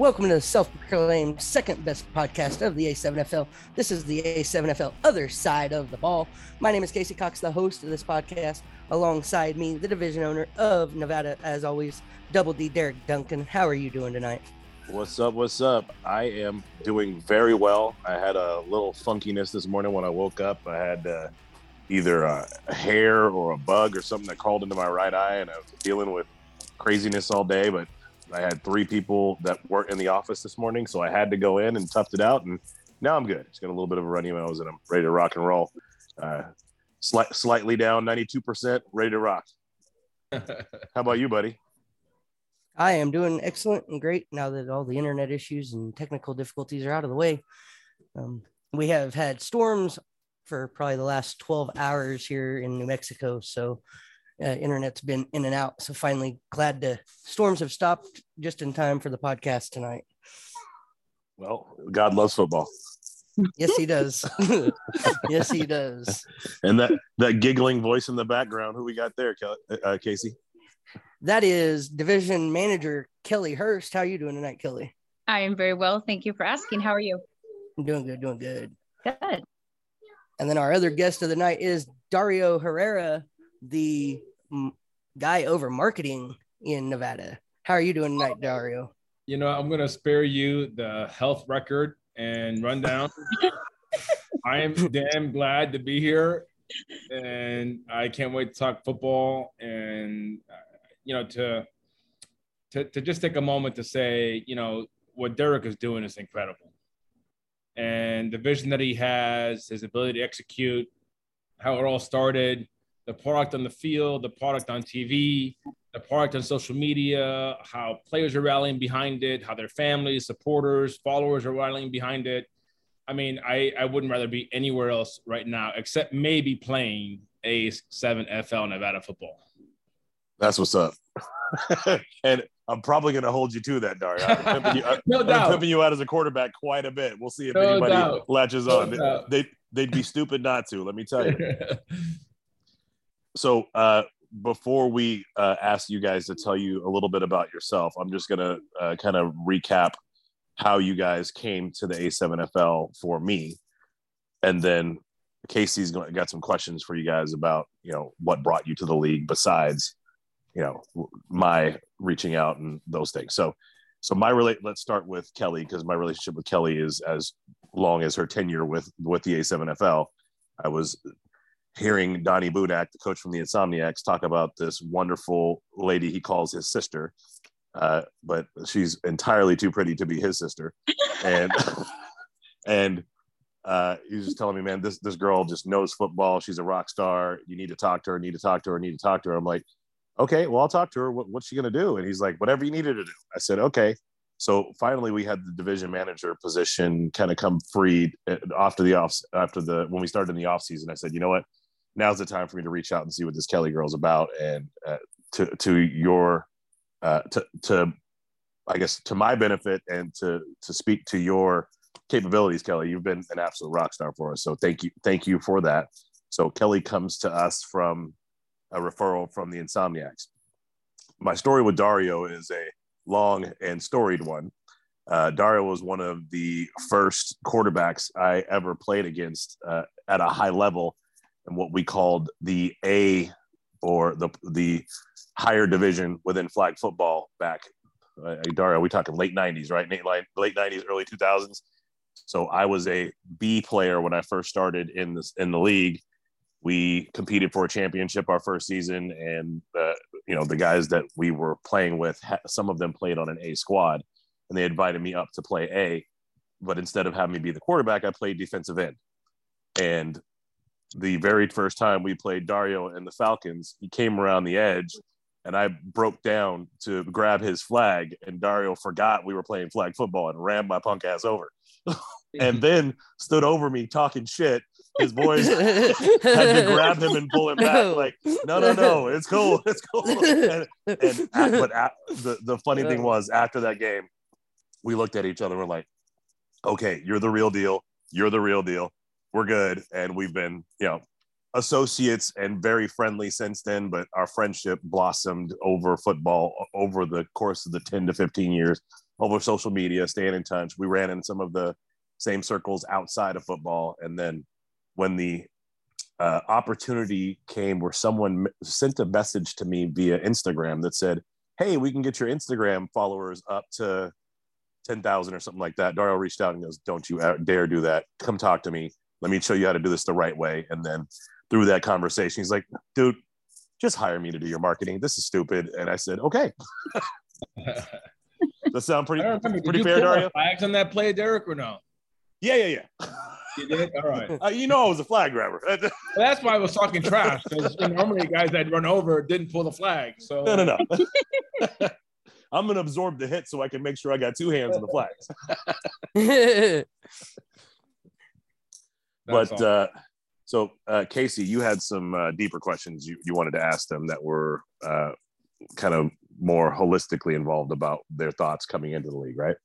Welcome to the self-proclaimed second best podcast of the A7FL. This is the A7FL Other Side of the Ball. My name is Casey Cox, the host of this podcast. Alongside me, the division owner of Nevada, as always, Double D Derek Duncan. How are you doing tonight? What's up? I am doing very well. I had a little funkiness this morning when I woke up. I had either a hair or a bug or something that crawled into my right eye, and I was dealing with craziness all day, but I had three people that weren't in the office this morning, so I had to go in and toughed it out, and now I'm good. Just got a little bit of a runny nose, and I'm ready to rock and roll. Slightly down, 92%, ready to rock. How about you, buddy? I am doing excellent and great now that all the internet issues and technical difficulties are out of the way. We have had storms for probably the last 12 hours here in New Mexico, so internet's been in and out, so finally glad the storms have stopped just in time for the podcast tonight. Well, God loves football. Yes, he does. Yes, he does. And that giggling voice in the background, who we got there, Casey? That is division manager Kelly Hurst. How are you doing tonight, Kelly? I am very well. Thank you for asking. How are you? I'm doing good, Good. And then our other guest of the night is Dario Herrera, the guy over marketing in Nevada. How are you doing tonight, Dario? You know, I'm going to spare you the health record and rundown. I am damn glad to be here, and I can't wait to talk football. And you know, to just take a moment to say, you know, what Derek is doing is incredible, and the vision that he has, his ability to execute, how it all started. The product on the field, the product on TV, the product on social media, how players are rallying behind it, how their families, supporters, followers are rallying behind it. I mean, I wouldn't rather be anywhere else right now, except maybe playing A7FL Nevada football. That's what's up. And I'm probably going to hold you to that, Dario. I'm pimping you out as a quarterback quite a bit. We'll see if anybody latches on. They'd be stupid not to, let me tell you. So before we ask you guys to tell you a little bit about yourself, I'm just going to kind of recap how you guys came to the A7FL for me. And then Casey's got some questions for you guys about, you know, what brought you to the league besides, you know, my reaching out and those things. So let's start with Kelly, because my relationship with Kelly is as long as her tenure with the A7FL. I was hearing Donnie Budak, the coach from the Insomniacs, talk about this wonderful lady he calls his sister, but she's entirely too pretty to be his sister. And and he was just telling me, man, this girl just knows football. She's a rock star. You need to talk to her, I'm like, okay, well, I'll talk to her. What's she going to do? And he's like, whatever you need her to do. I said, okay. So finally we had the division manager position kind of come free when we started in the off season. I said, you know what? Now's the time for me to reach out and see what this Kelly girl's about, and to my benefit and to speak to your capabilities, Kelly. You've been an absolute rock star for us, so thank you for that. So Kelly comes to us from a referral from the Insomniacs. My story with Dario is a long and storied one. Dario was one of the first quarterbacks I ever played against at a high level, and what we called the A, or the higher division within flag football back. Dario, we talking late 90s, right? Late 90s, early 2000s. So I was a B player when I first started in the league. We competed for a championship our first season, and you know, the guys that we were playing with, some of them played on an A squad, and they invited me up to play A, but instead of having me be the quarterback, I played defensive end. And the very first time we played Dario and the Falcons, he came around the edge, and I broke down to grab his flag, and Dario forgot we were playing flag football and rammed my punk ass over. And then stood over me talking shit. His boys had to grab him and pull him back. Like, no, it's cool. But the funny thing was, after that game, we looked at each other. We're like, okay, you're the real deal. We're good, and we've been, you know, associates and very friendly since then, but our friendship blossomed over football over the course of the 10 to 15 years, over social media, staying in touch. We ran in some of the same circles outside of football. And then when the opportunity came where someone sent a message to me via Instagram that said, hey, we can get your Instagram followers up to 10,000 or something like that. Dario reached out and goes, don't you dare do that. Come talk to me. Let me show you how to do this the right way. And then through that conversation, he's like, dude, just hire me to do your marketing. This is stupid. And I said, okay. That sounds pretty fair, Dario. Flags on that play, Derek, or no? Yeah. You did? All right. I was a flag grabber. Well, that's why I was talking trash, because normally guys I'd run over didn't pull the flag. So No. I'm going to absorb the hit so I can make sure I got two hands on the flags. But so Casey, you had some deeper questions you wanted to ask them that were kind of more holistically involved about their thoughts coming into the league, right?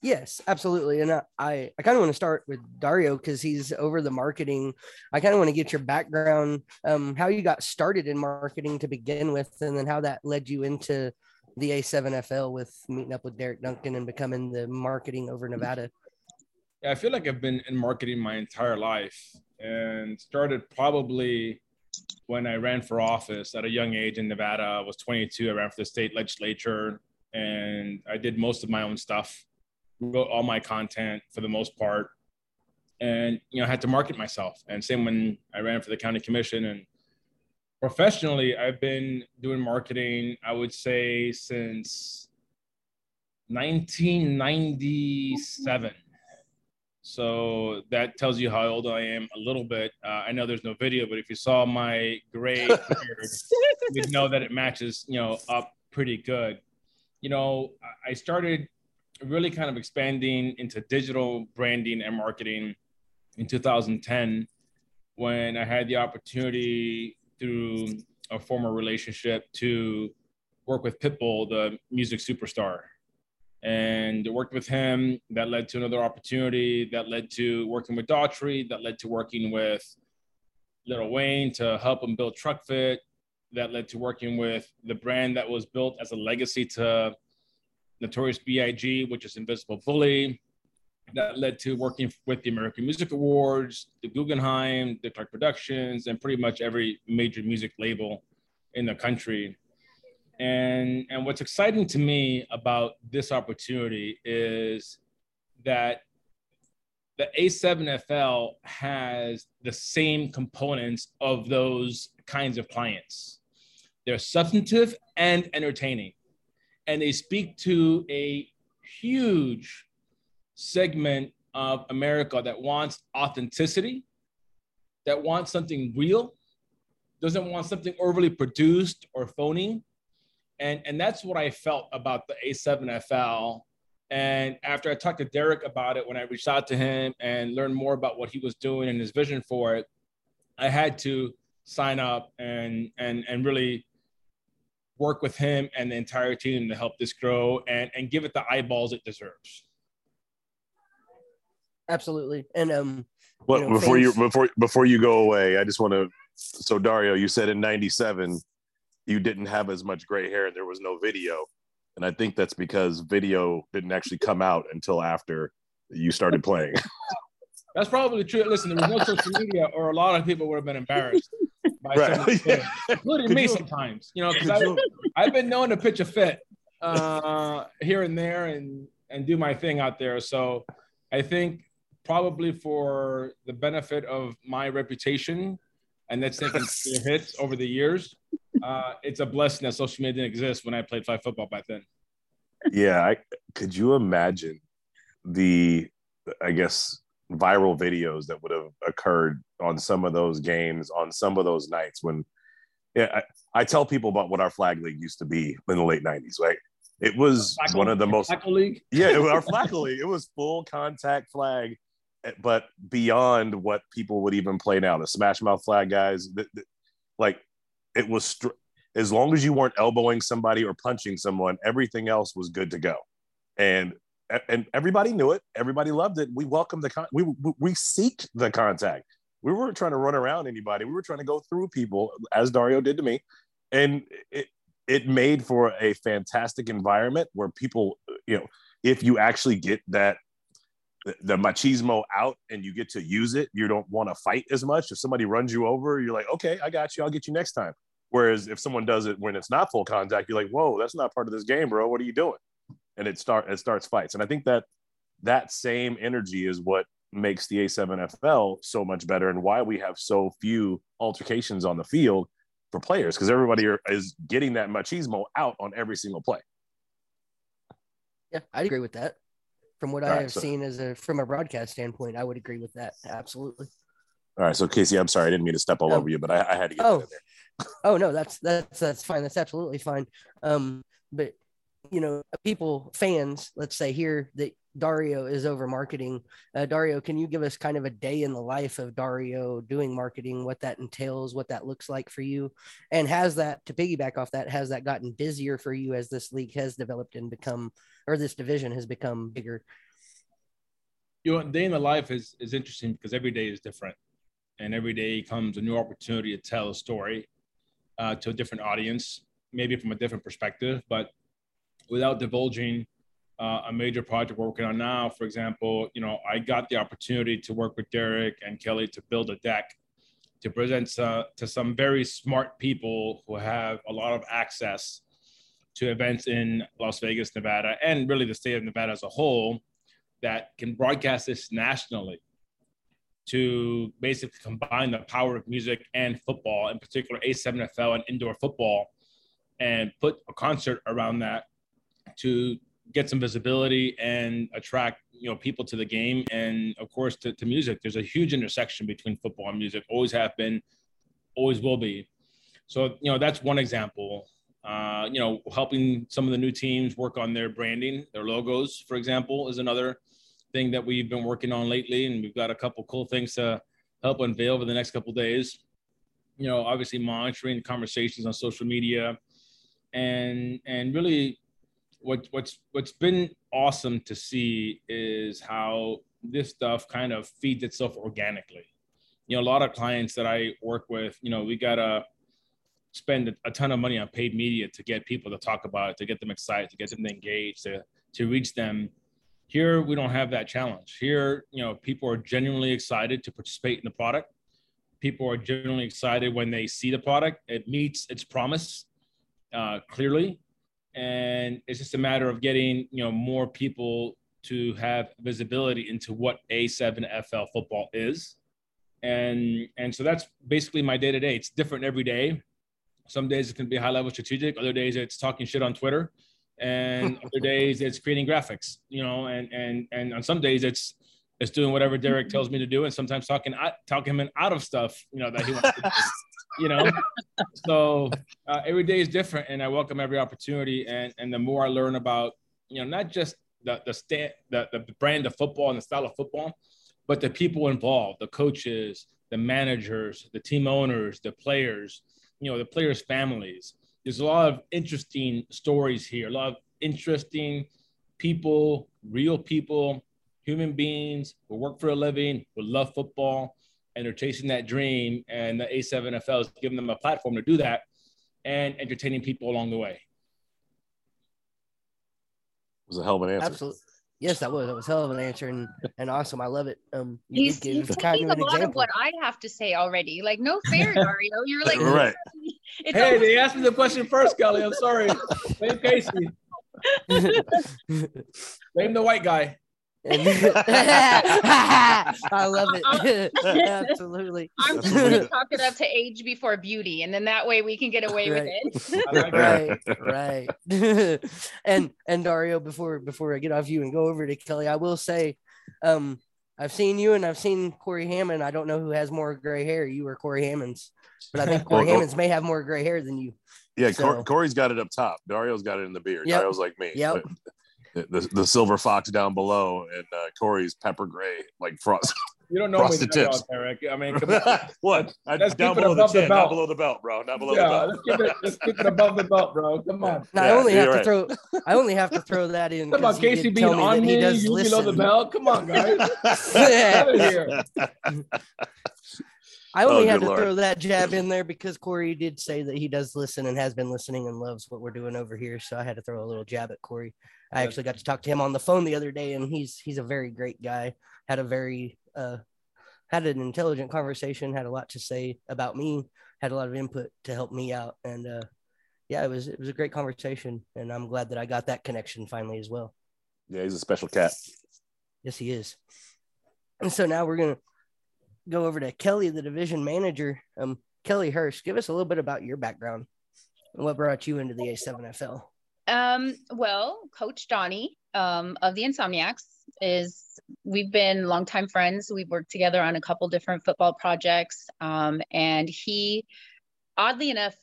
Yes, absolutely. And I kind of want to start with Dario because he's over the marketing. I kind of want to get your background, how you got started in marketing to begin with, and then how that led you into the A7FL with meeting up with Derek Duncan and becoming the marketing over Nevada. Yeah, I feel like I've been in marketing my entire life and started probably when I ran for office at a young age in Nevada. I was 22. I ran for the state legislature and I did most of my own stuff, wrote all my content for the most part. And, I had to market myself. And same when I ran for the county commission. And professionally, I've been doing marketing, I would say, since 1997. So that tells you how old I am a little bit. I know there's no video, but if you saw my gray beard, you'd know that it matches, up pretty good. I started really kind of expanding into digital branding and marketing in 2010 when I had the opportunity through a former relationship to work with Pitbull, the music superstar. And worked with him, that led to another opportunity, that led to working with Daughtry, that led to working with Lil Wayne to help him build Truck Fit, that led to working with the brand that was built as a legacy to Notorious B.I.G., which is Invisible Fully, that led to working with the American Music Awards, the Guggenheim, the Clark Productions, and pretty much every major music label in the country. And what's exciting to me about this opportunity is that the A7FL has the same components of those kinds of clients. They're substantive and entertaining, and they speak to a huge segment of America that wants authenticity, that wants something real, doesn't want something overly produced or phony. And that's what I felt about the A7FL. And after I talked to Derek about it, when I reached out to him and learned more about what he was doing and his vision for it, I had to sign up and really work with him and the entire team to help this grow and give it the eyeballs it deserves. Absolutely. And well, before you go away, I just want to. So Dario, you said in '97. You didn't have as much gray hair. There was no video. And I think that's because video didn't actually come out until after you started playing. That's probably true. Listen, there was no social media or a lot of people would have been embarrassed by some of the including me sometimes. I've been known to pitch a fit here and there and do my thing out there. So I think probably for the benefit of my reputation, and that's taken hits over the years, it's a blessing that social media didn't exist when I played flag football back then. Yeah, could you imagine the, I guess, viral videos that would have occurred on some of those games, on some of those nights when I tell people about what our flag league used to be in the late 90s, right? It was one of the most... Flacco league? Yeah, our flacco league. It was full contact flag, but beyond what people would even play now. The Smash Mouth flag guys, like... It was as long as you weren't elbowing somebody or punching someone, everything else was good to go, and everybody knew it. Everybody loved it. We welcomed we seeked the contact. we weren't trying to run around anybody. We were trying to go through people, as Dario did to me. And it made for a fantastic environment where people, you know, if you actually get that, the machismo out and you get to use it, you don't want to fight as much. If somebody runs you over, you're like, okay, I got you. I'll get you next time. Whereas if someone does it when it's not full contact, you're like, whoa, that's not part of this game, bro. What are you doing? And it starts fights. And I think that same energy is what makes the A7FL so much better and why we have so few altercations on the field for players, because everybody is getting that machismo out on every single play. Yeah, I'd agree with that. From what I have seen from a broadcast standpoint, I would agree with that. Absolutely. All right. So Casey, I'm sorry. I didn't mean to step all over you, but I had to get that in there. Oh, no, that's fine. That's absolutely fine. But, you know, fans, let's say here that Dario is over marketing. Dario, can you give us kind of a day in the life of Dario doing marketing, what that entails, what that looks like for you? And has that gotten busier for you as this league has developed and this division has become bigger? You know, day in the life is interesting because every day is different. And every day comes a new opportunity to tell a story to a different audience, maybe from a different perspective, but without divulging a major project we're working on now. For example, you know, I got the opportunity to work with Derek and Kelly to build a deck to present to some very smart people who have a lot of access to events in Las Vegas, Nevada, and really the state of Nevada as a whole, that can broadcast this nationally to basically combine the power of music and football, in particular A7FL and indoor football, and put a concert around that to get some visibility and attract, you know, people to the game. And of course to music, there's a huge intersection between football and music, always have been, always will be. So, you know, that's one example, you know, helping some of the new teams work on their branding, their logos, for example, is another thing that we've been working on lately. And we've got a couple cool things to help unveil over the next couple of days, you know, obviously monitoring conversations on social media and really, what's been awesome to see is how this stuff kind of feeds itself organically. You know, a lot of clients that I work with, you know, we gotta spend a ton of money on paid media to get people to talk about it, to get them excited, to get them engaged, to reach them. Here, we don't have that challenge. Here, you know, people are genuinely excited to participate in the product. People are genuinely excited when they see the product. It meets its promise clearly. And it's just a matter of getting, you know, more people to have visibility into what A7FL football is. And so that's basically my day-to-day. It's different every day. Some days it can be high-level strategic. Other days it's talking shit on Twitter. And other days it's creating graphics, you know, and on some days it's doing whatever Derek tells me to do. And sometimes talking him out of stuff, you know, that he wants to do. You know, so every day is different, and I welcome every opportunity. And the more I learn about, you know, not just the brand of football and the style of football, but the people involved, the coaches, the managers, the team owners, the players, you know, the players' families. There's a lot of interesting stories here, a lot of interesting people, real people, human beings who work for a living, who love football. And they're chasing that dream, and the A7FL is giving them a platform to do that and entertaining people along the way. It was a hell of an answer. Absolutely. Yes, that was. That was a hell of an answer and awesome. I love it. He's taking a lot of what I have to say already. Like, no fair, Dario. You're like, right. Hey, they asked me the question first, Kelly. I'm sorry. Blame Casey. Blame the white guy. I love it. Absolutely. I'm just going to talk it up to age before beauty, and then that way we can get away with it. Right. And Dario, before I get off you and go over to Kelly, I will say, I've seen you and I've seen Corey Hammond. I don't know who has more gray hair, you or Corey Hammond's, but I think Corey Hammond's may have more gray hair than you. Yeah, so. Corey's got it up top. Dario's got it in the beard. Yep. Dario's like me. Yep. the silver fox down below, and Corey's pepper gray like frost. You don't know me that well, Eric. I mean, come on. What? Let's down below the chin, not below the belt, bro. Not below the belt. Let's keep it above the belt, bro. Come on. Yeah, I only have to throw that in. Come on, Casey being on me, you listen. Below the belt. Come on, guys. Out of here. I only had to throw that jab in there because Corey did say that he does listen and has been listening and loves what we're doing over here. So I had to throw a little jab at Corey. I actually got to talk to him on the phone the other day, and he's a very great guy. Had an intelligent conversation, had a lot to say about me, had a lot of input to help me out. And it was a great conversation, and I'm glad that I got that connection finally as well. Yeah, he's a special cat. Yes, he is. And so now we're going to go over to Kelly, the division manager. Kelly Hurst, give us a little bit about your background and what brought you into the A7FL. Well, Coach Donnie of the Insomniacs we've been longtime friends. We've worked together on a couple different football projects. And he, oddly enough,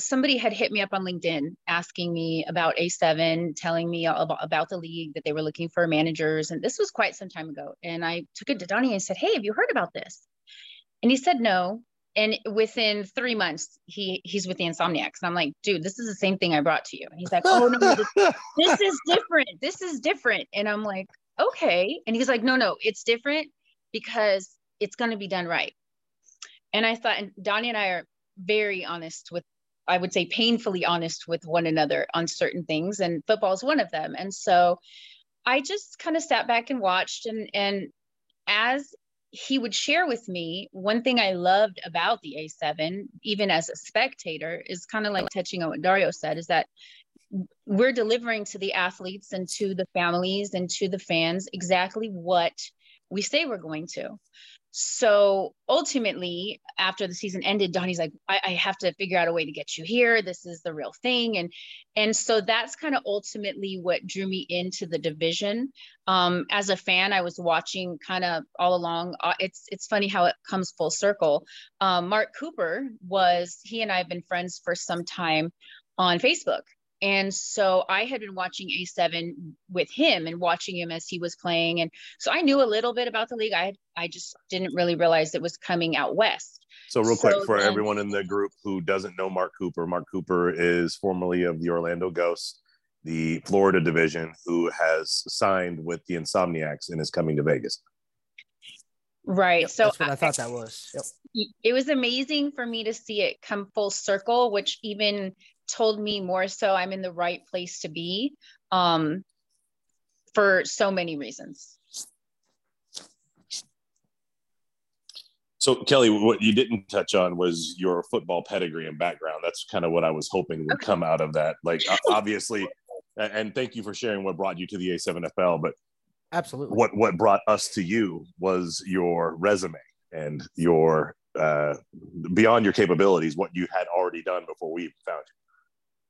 somebody had hit me up on LinkedIn asking me about A7, telling me about the league, that they were looking for managers. And this was quite some time ago. And I took it to Donnie and said, "Hey, have you heard about this?" And he said, "No." And within 3 months, he's with the Insomniacs. And I'm like, "Dude, this is the same thing I brought to you." And he's like, "Oh, no, this is different. This is different." And I'm like, "Okay." And he's like, no, it's different because it's going to be done right. And I thought, and Donnie and I are very honest with, I would say painfully honest with one another on certain things. And football is one of them. And so I just kind of sat back and watched. And as he would share with me, one thing I loved about the A7, even as a spectator, is kind of like touching on what Dario said, is that we're delivering to the athletes and to the families and to the fans exactly what we say we're going to. So ultimately, after the season ended, Donnie's like, I have to figure out a way to get you here. This is the real thing. And so that's kind of ultimately what drew me into the division. As a fan, I was watching kind of all along. It's funny how it comes full circle. Mark Cooper he and I have been friends for some time on Facebook. And so I had been watching A7 with him and watching him as he was playing. And so I knew a little bit about the league. I just didn't really realize it was coming out west. So real quick for everyone in the group who doesn't know Mark Cooper is formerly of the Orlando Ghosts, the Florida division, who has signed with the Insomniacs and is coming to Vegas. Right. Yep, so that's what I thought that was. Yep. It was amazing for me to see it come full circle, which even told me more so I'm in the right place to be for so many reasons. So Kelly, what you didn't touch on was your football pedigree and background. That's kind of what I was hoping would come out of that. Like obviously, and thank you for sharing what brought you to the A7FL, but absolutely what brought us to you was your resume and your beyond your capabilities, what you had already done before we found you.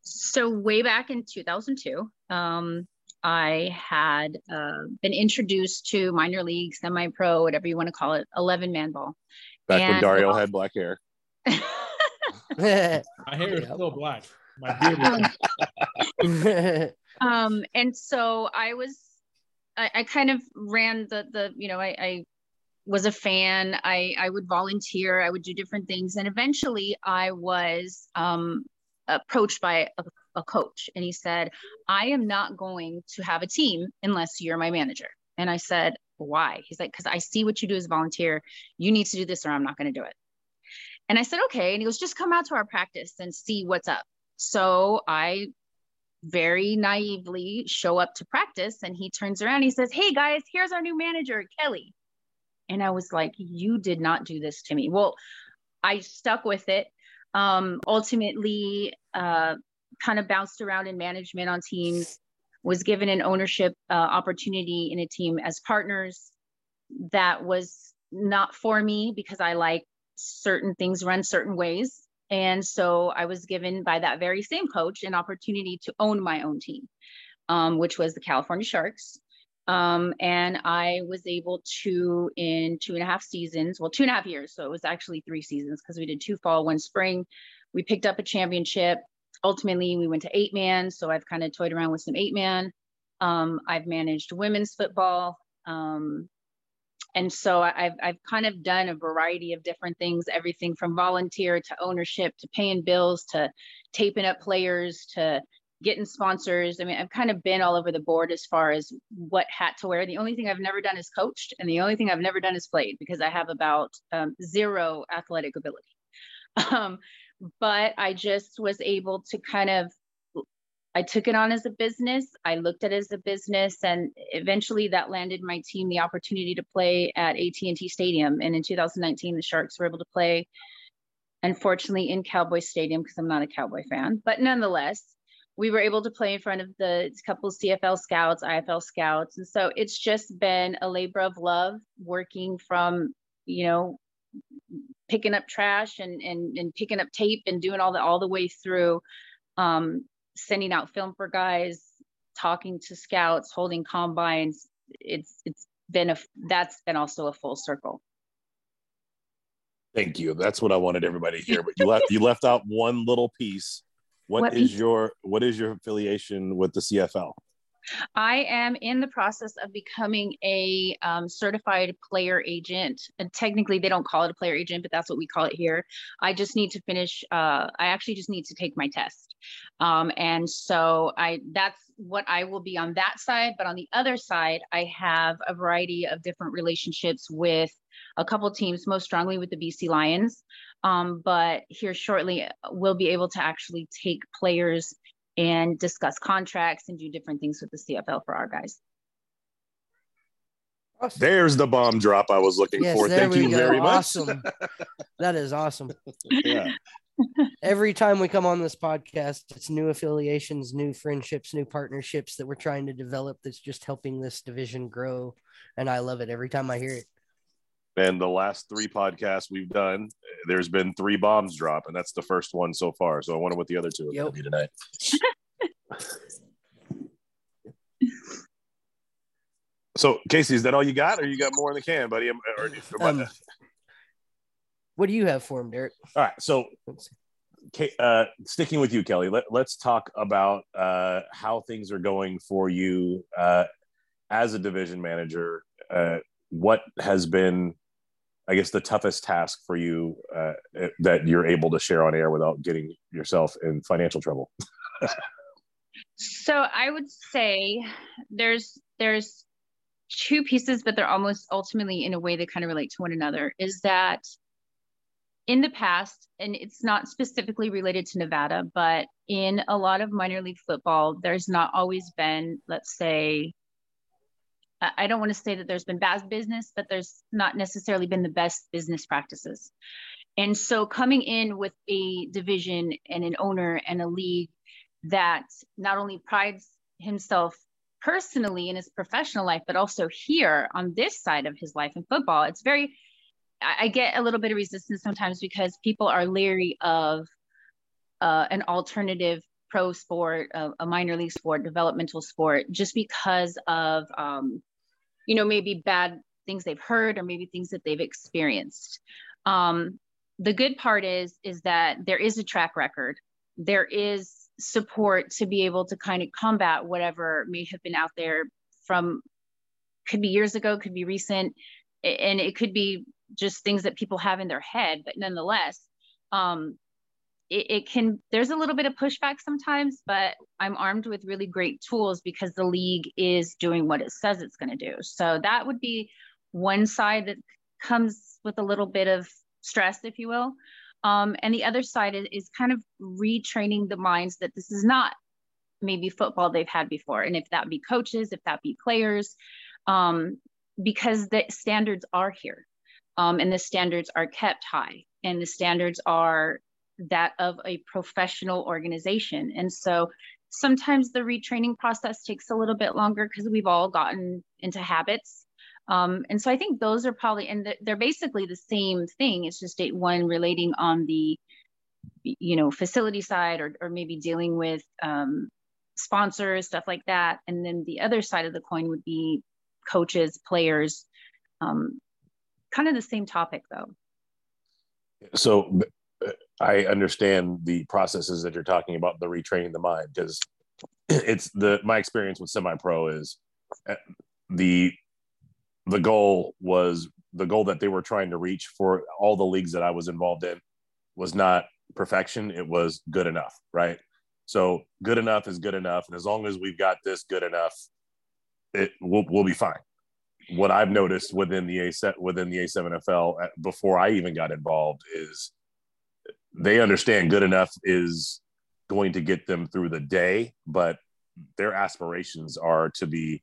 So way back in 2002, I had been introduced to minor league, semi-pro, whatever you want to call it, 11-man ball. Back when Dario had black hair. My hair is still black. My beard. And so I kind of ran I was a fan. I would volunteer. I would do different things, and eventually I was approached by a coach, and he said, "I am not going to have a team unless you're my manager." And I said, "Why?" He's like, "Because I see what you do as a volunteer. You need to do this or I'm not going to do it." And I said, "Okay." And he goes, "Just come out to our practice and see what's up." So I very naively show up to practice, and he turns around and he says, "Hey guys, here's our new manager, Kelly." And I was like, "You did not do this to me." Well, I stuck with it. Ultimately, kind of bounced around in management on teams, was given an ownership opportunity in a team as partners. That was not for me because I like certain things run certain ways. And so I was given by that very same coach an opportunity to own my own team, which was the California Sharks. And I was able to, in 2.5 years. So it was actually 3 seasons because we did 2 fall, 1 spring. We picked up a championship. Ultimately, we went to 8-man. So I've kind of toyed around with some 8-man. I've managed women's football. And so I've kind of done a variety of different things, everything from volunteer to ownership, to paying bills, to taping up players, to getting sponsors. I mean, I've kind of been all over the board as far as what hat to wear. The only thing I've never done is coached, and the only thing I've never done is played, because I have about zero athletic ability. But I just was able to kind of, I took it on as a business. I looked at it as a business, and eventually that landed my team the opportunity to play at AT&T Stadium. And in 2019, the Sharks were able to play, unfortunately, in Cowboy Stadium, because I'm not a Cowboy fan. But nonetheless, we were able to play in front of the couple CFL scouts, IFL scouts. And so it's just been a labor of love, working from, you know, picking up trash and picking up tape and doing all the way through, sending out film for guys, talking to scouts, holding combines. It's been that's been also a full circle. Thank you. That's what I wanted everybody to hear. But you left out one little piece. What is your affiliation with the CFL? I am in the process of becoming a certified player agent. And technically, they don't call it a player agent, but that's what we call it here. I just need to finish. I actually just need to take my test. And so that's what I will be on that side. But on the other side, I have a variety of different relationships with a couple teams, most strongly with the BC Lions. But here shortly, we'll be able to actually take players and discuss contracts and do different things with the CFL for our guys. Awesome. There's the bomb drop I was looking for. Thank you very much. Awesome. That is awesome. Yeah. Every time we come on this podcast, it's new affiliations, new friendships, new partnerships that we're trying to develop that's just helping this division grow. And I love it every time I hear it. And the last three podcasts we've done, there's been three bombs drop, and that's the first one so far. So I wonder what the other two are going to be tonight. So, Casey, is that all you got, or you got more in the can, buddy? What do you have for him, Derek? All right, so sticking with you, Kelly, let's talk about how things are going for you as a division manager. What has been, I guess, the toughest task for you that you're able to share on air without getting yourself in financial trouble? So I would say there's two pieces, but they're almost ultimately in a way they kind of relate to one another, is that in the past, and it's not specifically related to Nevada, but in a lot of minor league football, there's not always been, let's say, I don't want to say that there's been bad business, but there's not necessarily been the best business practices. And so coming in with a division and an owner and a league that not only prides himself personally in his professional life, but also here on this side of his life in football, it's very, I get a little bit of resistance sometimes because people are leery of an alternative pro sport, a minor league sport, developmental sport, just because of, you know, maybe bad things they've heard or maybe things that they've experienced. The good part is that there is a track record. There is support to be able to kind of combat whatever may have been out there from, could be years ago, could be recent, and it could be just things that people have in their head, but nonetheless, there's a little bit of pushback sometimes, but I'm armed with really great tools because the league is doing what it says it's going to do. So that would be one side that comes with a little bit of stress, if you will. And the other side is kind of retraining the minds that this is not maybe football they've had before. And if that be coaches, if that be players, because the standards are here, and the standards are kept high, and the standards are that of a professional organization. And so sometimes the retraining process takes a little bit longer because we've all gotten into habits. And so I think those are probably, and they're basically the same thing. It's just one relating on the, you know, facility side or maybe dealing with sponsors, stuff like that. And then the other side of the coin would be coaches, players, kind of the same topic though. So I understand the processes that you're talking about, the retraining the mind, because it's the my experience with semi-pro is the goal was the goal that they were trying to reach for all the leagues that I was involved in was not perfection. It was good enough, right? So good enough is good enough. And as long as we've got this good enough, we'll be fine. What I've noticed within the A7FL before I even got involved is they understand good enough is going to get them through the day, but their aspirations are to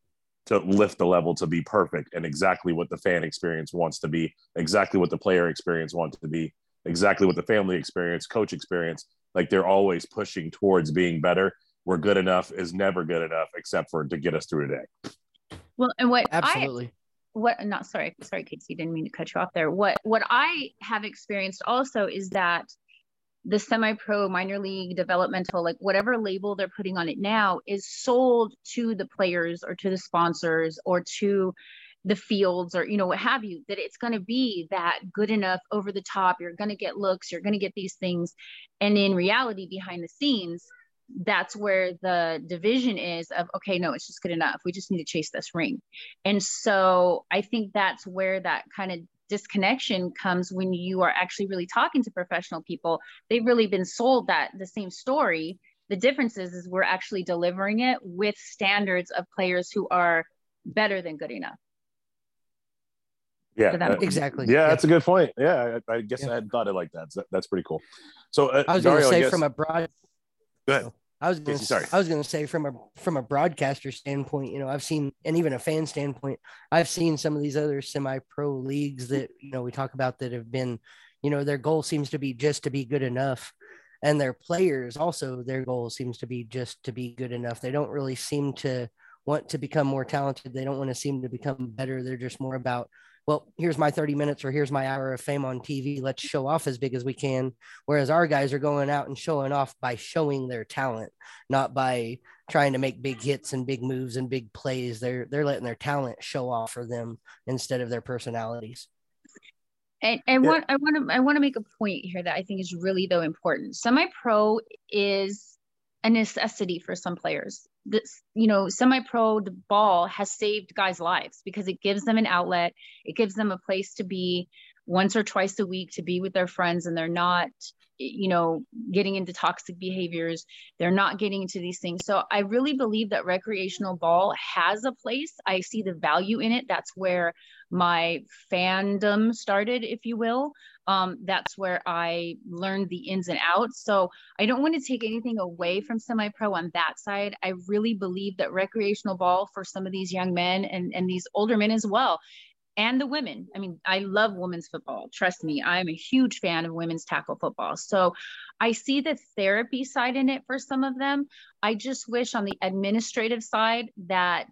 lift the level, to be perfect and exactly what the fan experience wants to be, exactly what the player experience wants to be, exactly what the family experience, coach experience, like they're always pushing towards being better. Where good enough is never good enough, except for to get us through today. Well, and what absolutely, sorry, Casey, didn't mean to cut you off there. What I have experienced also is that the semi-pro, minor league, developmental, like whatever label they're putting on it now, is sold to the players or to the sponsors or to the fields or, you know, what have you, that it's going to be that good enough, over the top, you're going to get looks, you're going to get these things. And in reality, behind the scenes, that's where the division is of, okay, no, it's just good enough. We just need to chase this ring. And so I think that's where that kind of disconnection comes when you are actually really talking to professional people. They've really been sold that the same story. The difference is we're actually delivering it with standards of players who are better than good enough. Yeah, exactly. Yeah, that's a good point. Yeah, I guess I hadn't thought it like that. So that's pretty cool. So I was going to say from a broad. Go ahead. I was going to say from a broadcaster standpoint, you know, I've seen, and even a fan standpoint, I've seen some of these other semi-pro leagues that, you know, we talk about that have been, you know, their goal seems to be just to be good enough. And their players also, their goal seems to be just to be good enough. They don't really seem to want to become more talented. They don't want to seem to become better. They're just more about, well, here's my 30 minutes or here's my hour of fame on TV. Let's show off as big as we can. Whereas our guys are going out and showing off by showing their talent, not by trying to make big hits and big moves and big plays. They're letting their talent show off for them instead of their personalities. And yeah. I want to make a point here that I think is really, though, important. Semi-pro is a necessity for some players. This, you know, semi-pro ball has saved guys' lives because it gives them an outlet. It gives them a place to be once or twice a week, to be with their friends, and they're not, you know, getting into toxic behaviors. They're not getting into these things. So I really believe that recreational ball has a place. I see the value in it. That's where my fandom started, if you will. That's where I learned the ins and outs. So I don't want to take anything away from semi-pro on that side. I really believe that recreational ball for some of these young men and these older men as well, and the women. I mean, I love women's football. Trust me, I'm a huge fan of women's tackle football. So I see the therapy side in it for some of them. I just wish on the administrative side that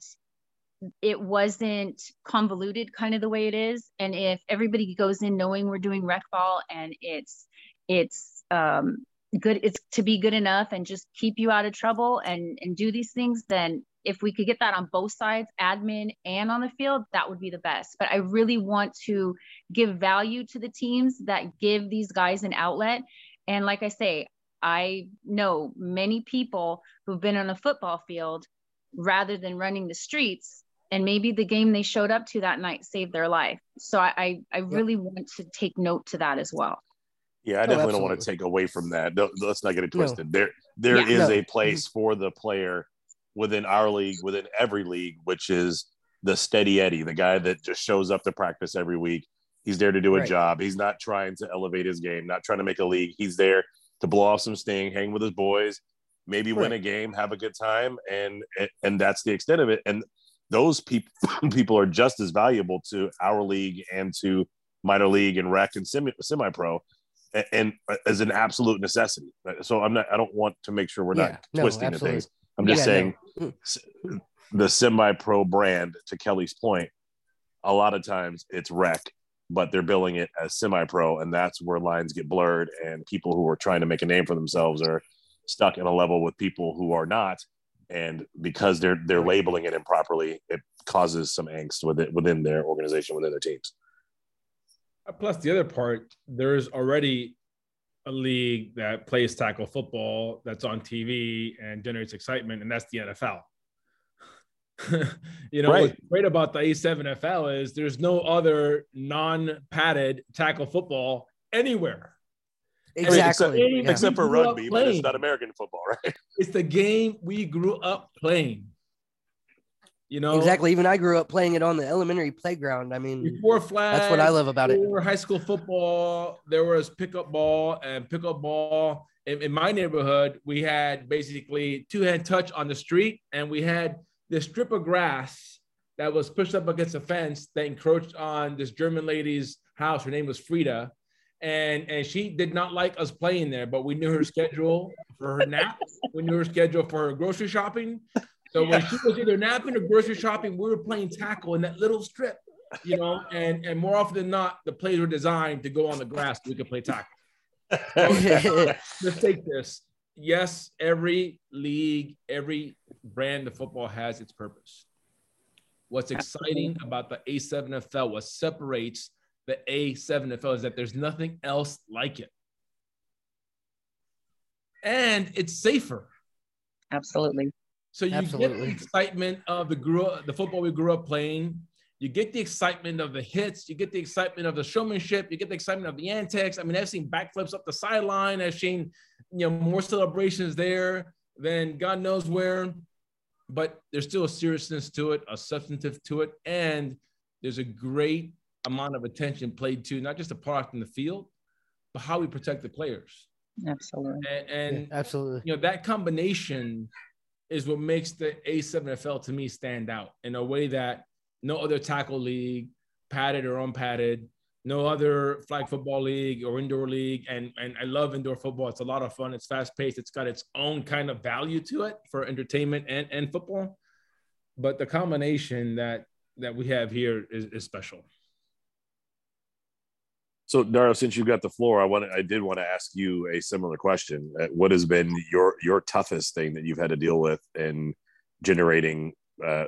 it wasn't convoluted kind of the way it is. And if everybody goes in knowing we're doing rec ball and it's to be good enough and just keep you out of trouble and do these things, then if we could get that on both sides, admin and on the field, that would be the best. But I really want to give value to the teams that give these guys an outlet. And like I say, I know many people who've been on a football field rather than running the streets, and maybe the game they showed up to that night saved their life. So I really want to take note to that as well. Yeah, I definitely don't want to take away from that. No, let's not get it twisted. No. There is a place for the player within our league, within every league, which is the steady Eddie, the guy that just shows up to practice every week. He's there to do a job. He's not trying to elevate his game, not trying to make a league. He's there to blow off some steam, hang with his boys, maybe win a game, have a good time, and that's the extent of it. And those people are just as valuable to our league and to minor league and rec and semi-pro, and as an absolute necessity. So I don't want to make sure we're not twisting the things. I'm just saying the semi-pro brand, to Kelly's point, a lot of times it's rec, but they're billing it as semi-pro, and that's where lines get blurred, and people who are trying to make a name for themselves are stuck in a level with people who are not, and because they're labeling it improperly, it causes some angst within their organization, within their teams. Plus the other part, there's already a league that plays tackle football that's on TV and generates excitement, and that's the NFL. You know, right. What's great about the A7FL is there's no other non-padded tackle football anywhere. Exactly. I mean, except for rugby, but it's not American football, right? It's the game we grew up playing. You know, exactly. Even I grew up playing it on the elementary playground. I mean, before flags, that's what I love about it. Before high school football, there was pickup ball and pickup ball. In my neighborhood, we had basically two-hand touch on the street, and we had this strip of grass that was pushed up against a fence that encroached on this German lady's house. Her name was Frida, and she did not like us playing there, but we knew her schedule for her naps. We knew her schedule for her grocery shopping. So when she was either napping or grocery shopping, we were playing tackle in that little strip, you know, and more often than not, the plays were designed to go on the grass so we could play tackle. So, let's take this. Yes, every league, every brand of football has its purpose. What's exciting about the A7FL, what separates the A7FL is that there's nothing else like it. And it's safer. Absolutely. So you get the excitement of the football we grew up playing. You get the excitement of the hits. You get the excitement of the showmanship. You get the excitement of the antics. I mean, I've seen backflips up the sideline. I've seen, you know, more celebrations there than God knows where. But there's still a seriousness to it, a substantive to it. And there's a great amount of attention played to, not just the product in the field, but how we protect the players. Absolutely. And yeah, absolutely. You know, that combination is what makes the A7FL to me stand out in a way that no other tackle league, padded or unpadded, no other flag football league or indoor league. And I love indoor football. It's a lot of fun. It's fast-paced. It's got its own kind of value to it for entertainment and football. But the combination that we have here is special. So, Dario, since you've got the floor, I did want to ask you a similar question. What has been your toughest thing that you've had to deal with in generating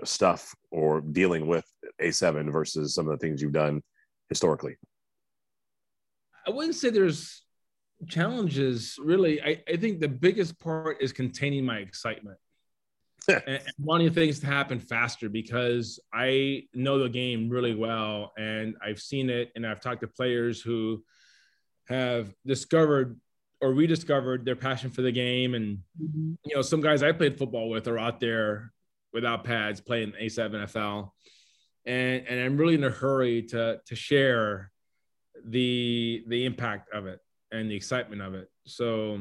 stuff or dealing with A7 versus some of the things you've done historically? I wouldn't say there's challenges, really. I think the biggest part is containing my excitement. And wanting things to happen faster because I know the game really well and I've seen it, and I've talked to players who have discovered or rediscovered their passion for the game. And, you know, some guys I played football with are out there without pads playing A7FL. And I'm really in a hurry to share the impact of it and the excitement of it. So,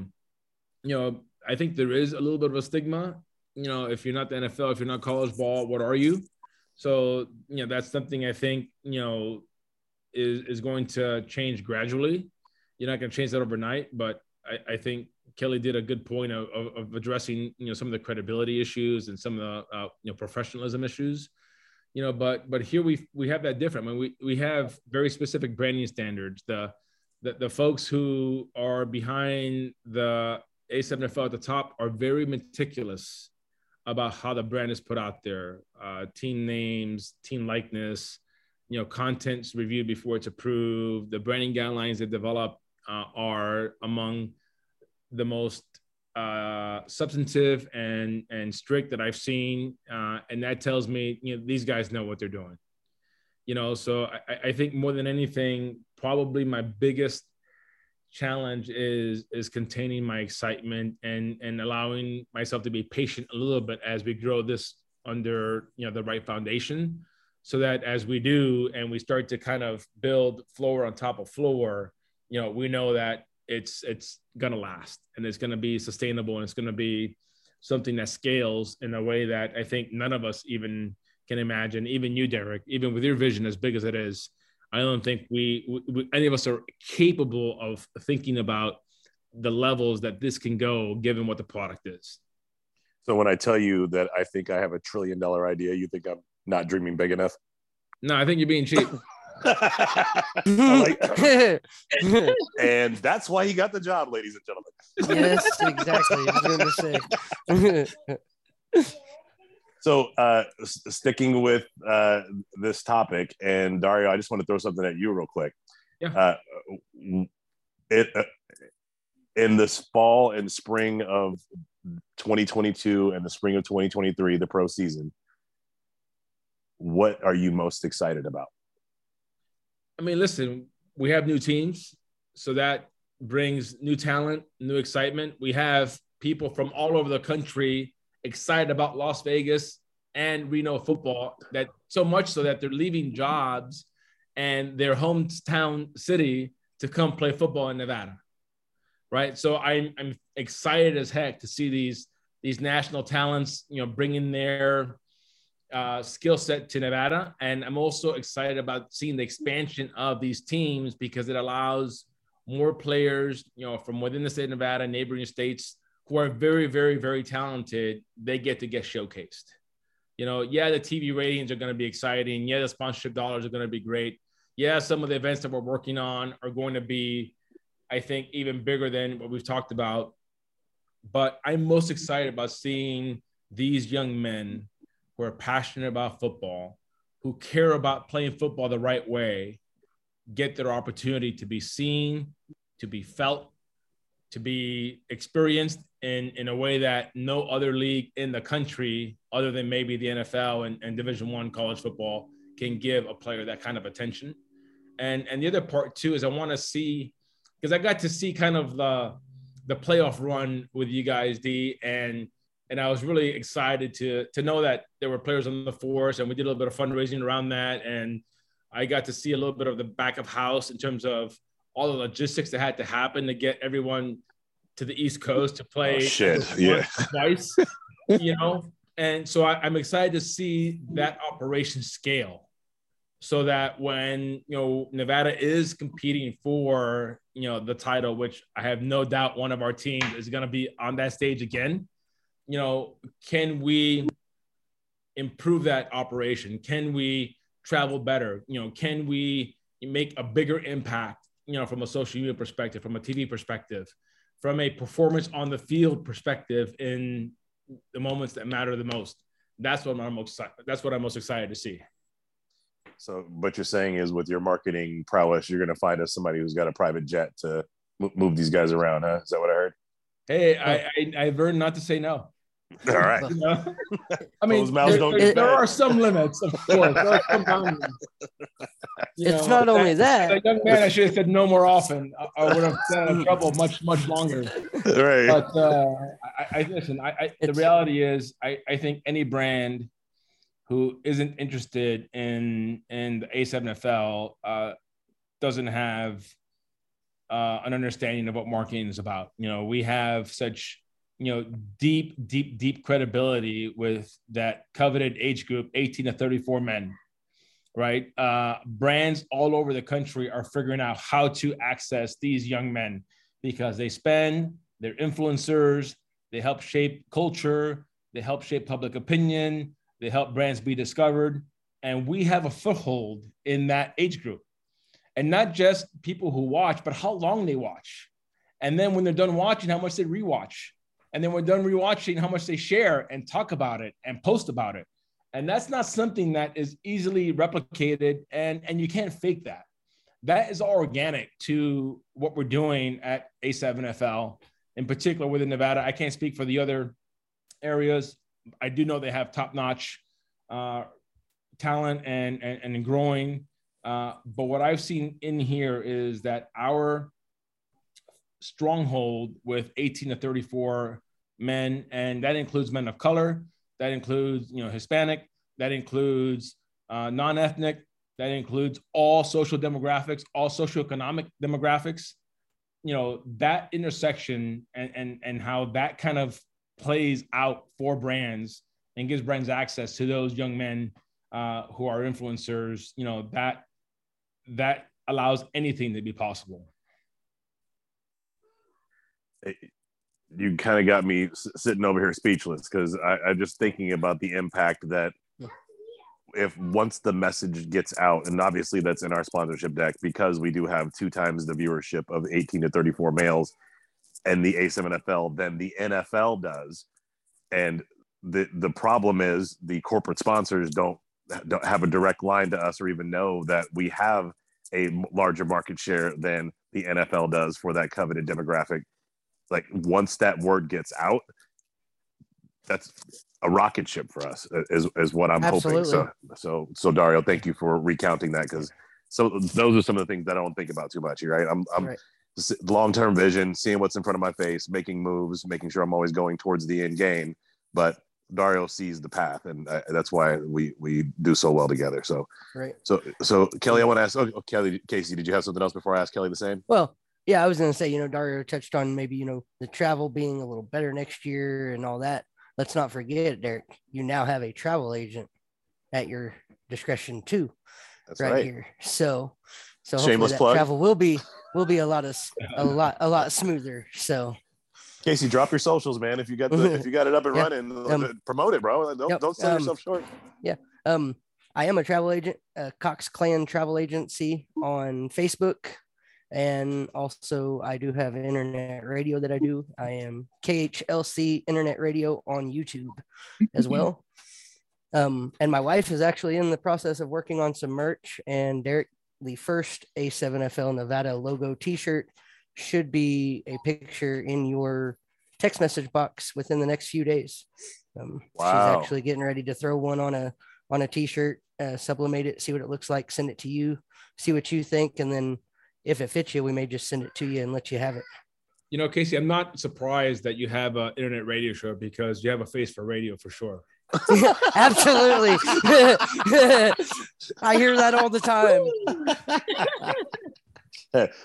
you know, I think there is a little bit of a stigma. You know, if you're not the NFL, if you're not college ball, what are you? So, you know, that's something I think, you know, is going to change gradually. You're not going to change that overnight, but I think Kelly did a good point of addressing, you know, some of the credibility issues and some of the, you know, professionalism issues, you know, but here we have that different. I mean, we have very specific branding standards. The folks who are behind the A7FL at the top are very meticulous about how the brand is put out there, team names, team likeness, you know, content's reviewed before it's approved. The branding guidelines they develop are among the most substantive and strict that I've seen. And that tells me, you know, these guys know what they're doing. You know, so I think more than anything, probably my biggest challenge is containing my excitement and allowing myself to be patient a little bit as we grow this under, you know, the right foundation, so that as we do and we start to kind of build floor on top of floor, you know, we know that it's gonna last and it's gonna be sustainable and it's gonna be something that scales in a way that I think none of us even can imagine. Even you, Derek, even with your vision as big as it is, I don't think we any of us are capable of thinking about the levels that this can go, given what the product is. So when I tell you that I think I have $1 trillion idea, you think I'm not dreaming big enough? No, I think you're being cheap. And that's why he got the job, ladies and gentlemen. Yes, exactly. I'm doing the same. So sticking with this topic, and Dario, I just want to throw something at you real quick. Yeah. in this fall and spring of 2022 and the spring of 2023, the pro season, what are you most excited about? I mean, listen, we have new teams, so that brings new talent, new excitement. We have people from all over the country excited about Las Vegas and Reno football, that so much so that they're leaving jobs and their hometown city to come play football in Nevada, right? So I'm excited as heck to see these national talents, you know, bringing their skill set to Nevada. And I'm also excited about seeing the expansion of these teams, because it allows more players, you know, from within the state of Nevada, neighboring states, who are very, very, very talented. They get to get showcased. You know, yeah, the TV ratings are going to be exciting. Yeah, the sponsorship dollars are going to be great. Yeah, some of the events that we're working on are going to be, I think, even bigger than what we've talked about. But I'm most excited about seeing these young men who are passionate about football, who care about playing football the right way, get their opportunity to be seen, to be felt, to be experienced in a way that no other league in the country, other than maybe the NFL and Division I college football, can give a player that kind of attention. And the other part too is I want to see, because I got to see kind of the playoff run with you guys, D, and I was really excited to know that there were players on the force, and we did a little bit of fundraising around that, and I got to see a little bit of the back of house in terms of all the logistics that had to happen to get everyone to the East Coast to play twice, you know? And so I'm excited to see that operation scale, so that when, you know, Nevada is competing for, you know, the title, which I have no doubt one of our teams is going to be on that stage again, you know, can we improve that operation? Can we travel better? You know, can we make a bigger impact, you know, from a social media perspective, from a TV perspective, from a performance on the field perspective in the moments that matter the most? That's what I'm most excited to see. So what you're saying is, with your marketing prowess, you're going to find us somebody who's got a private jet to move these guys around, huh? Is that what I heard? Hey, I've learned not to say no. All right. You know? I mean, there are some limits, of course. Not only that. As a young man, I should have said no more often. I would have been in trouble much, much longer. Right. But the reality is, I think any brand who isn't interested in the A7FL doesn't have an understanding of what marketing is about. You know, we have such, you know, deep credibility with that coveted age group, 18 to 34 men, right? Brands all over the country are figuring out how to access these young men, because they spend, they're influencers, they help shape culture, they help shape public opinion, they help brands be discovered. And we have a foothold in that age group. And not just people who watch, but how long they watch. And then when they're done watching, how much they rewatch. And then we're done rewatching, how much they share and talk about it and post about it. And that's not something that is easily replicated, and you can't fake that. That is all organic to what we're doing at A7FL, in particular within Nevada. I can't speak for the other areas. I do know they have top-notch talent and growing. But what I've seen in here is that our stronghold with 18 to 34 men, and that includes men of color, that includes, you know, Hispanic, that includes non-ethnic, that includes all social demographics, all socioeconomic demographics, you know, that intersection and how that kind of plays out for brands and gives brands access to those young men who are influencers, you know, that allows anything to be possible. You kind of got me sitting over here speechless, because I'm just thinking about the impact that if once the message gets out, and obviously that's in our sponsorship deck, because we do have 2 times the viewership of 18 to 34 males and the A7FL than the NFL does. And the problem is the corporate sponsors don't have a direct line to us, or even know that we have a larger market share than the NFL does for that coveted demographic. like once that word gets out, that's a rocket ship for us is what I'm Absolutely. Hoping. So Dario, thank you for recounting that, because so those are some of the things that I don't think about too much. Right. I'm right. Long-term vision, seeing what's in front of my face, making moves, making sure I'm always going towards the end game. But Dario sees the path, and that's why we do so well together. So, right. So Kelly, I want to ask. Oh, Kelly, Casey, did you have something else before I ask Kelly the same? Well, yeah, I was going to say, Dario touched on maybe the travel being a little better next year and all that. Let's not forget, Derek, you now have a travel agent at your discretion too. That's right here. So shameless plug. Travel will be a lot smoother. So. Casey, drop your socials, man. If you got it up and yeah. running, promote it, bro. Don't sell yourself short. Yeah. I am a travel agent, Cox Clan Travel Agency on Facebook. And also I do have internet radio that I do. I am KHLC Internet Radio on YouTube as well. And my wife is actually in the process of working on some merch. And Derek, the first A7FL Nevada logo t-shirt should be a picture in your text message box within the next few days. Wow. She's actually getting ready to throw one on a t-shirt, sublimate it, see what it looks like, send it to you, see what you think. And then if it fits you, we may just send it to you and let you have it. Casey, I'm not surprised that you have an internet radio show, because you have a face for radio for sure. Absolutely. I hear that all the time.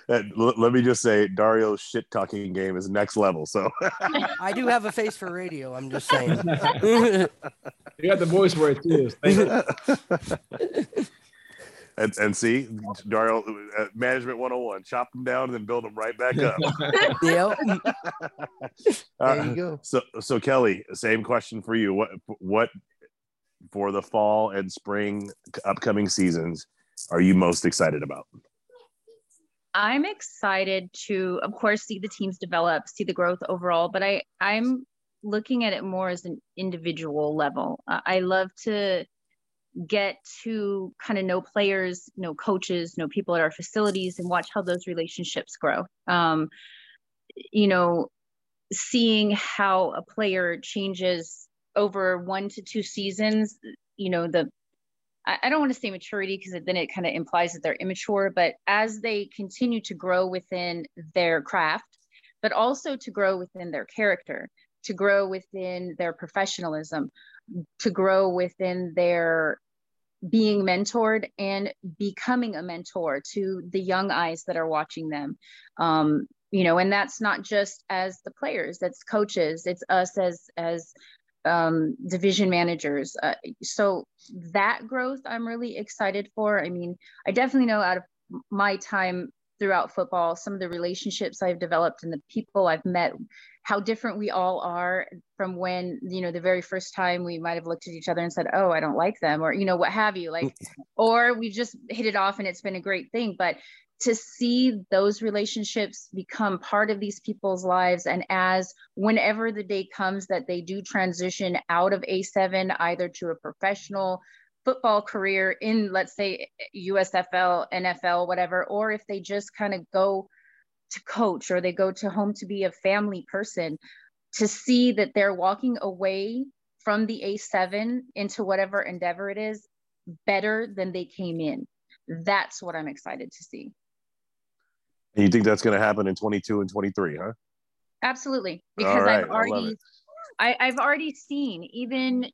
Let me just say, Dario's shit talking game is next level. So I do have a face for radio. I'm just saying. You got the voice for it too. And see, Dario, management 101: chop them down and then build them right back up. Yep. There you go. So Kelly, same question for you. What for the fall and spring upcoming seasons are you most excited about? I'm excited to, of course, see the teams develop, see the growth overall, but I'm looking at it more as an individual level. I love to get to kind of know players, know coaches, know people at our facilities, and watch how those relationships grow. Seeing how a player changes over 1 to 2 seasons, I don't want to say maturity, because then it kind of implies that they're immature, but as they continue to grow within their craft, but also to grow within their character, to grow within their professionalism, to grow within their being mentored and becoming a mentor to the young eyes that are watching them. And that's not just as the players, that's coaches, it's us as division managers. So that growth I'm really excited for. I mean, I definitely know out of my time throughout football, some of the relationships I've developed and the people I've met, how different we all are from when, the very first time we might've looked at each other and said, oh, I don't like them, or, what have you, like, or we just hit it off and it's been a great thing. But to see those relationships become part of these people's lives. And as whenever the day comes that they do transition out of A7, either to a professional football career in, let's say, USFL, NFL, whatever, or if they just kind of go to coach or they go to home to be a family person, to see that they're walking away from the A7 into whatever endeavor it is better than they came in. That's what I'm excited to see. And you think that's going to happen in 22 and 23, huh? Absolutely. Because I've already seen, even,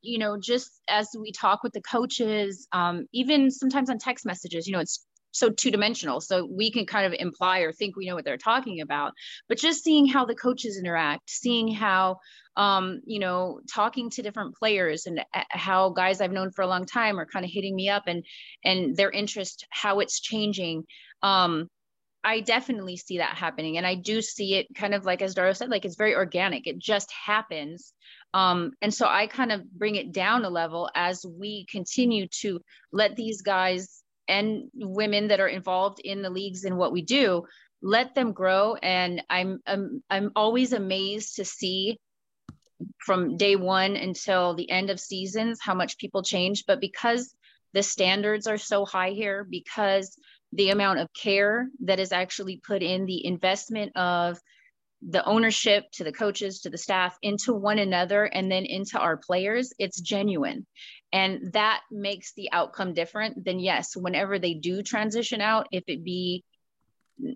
just as we talk with the coaches, even sometimes on text messages, it's so two-dimensional. So we can kind of imply or think we know what they're talking about, but just seeing how the coaches interact, seeing how, talking to different players and how guys I've known for a long time are kind of hitting me up and their interest, how it's changing. I definitely see that happening. And I do see it kind of like, as Dario said, like it's very organic. It just happens. And so I kind of bring it down a level as we continue to let these guys and women that are involved in the leagues and what we do, let them grow. And I'm always amazed to see from day one until the end of seasons, how much people change. But because the standards are so high here, because the amount of care that is actually put in, the investment of the ownership to the coaches, to the staff, into one another, and then into our players, it's genuine. And that makes the outcome different than, yes, whenever they do transition out, if it be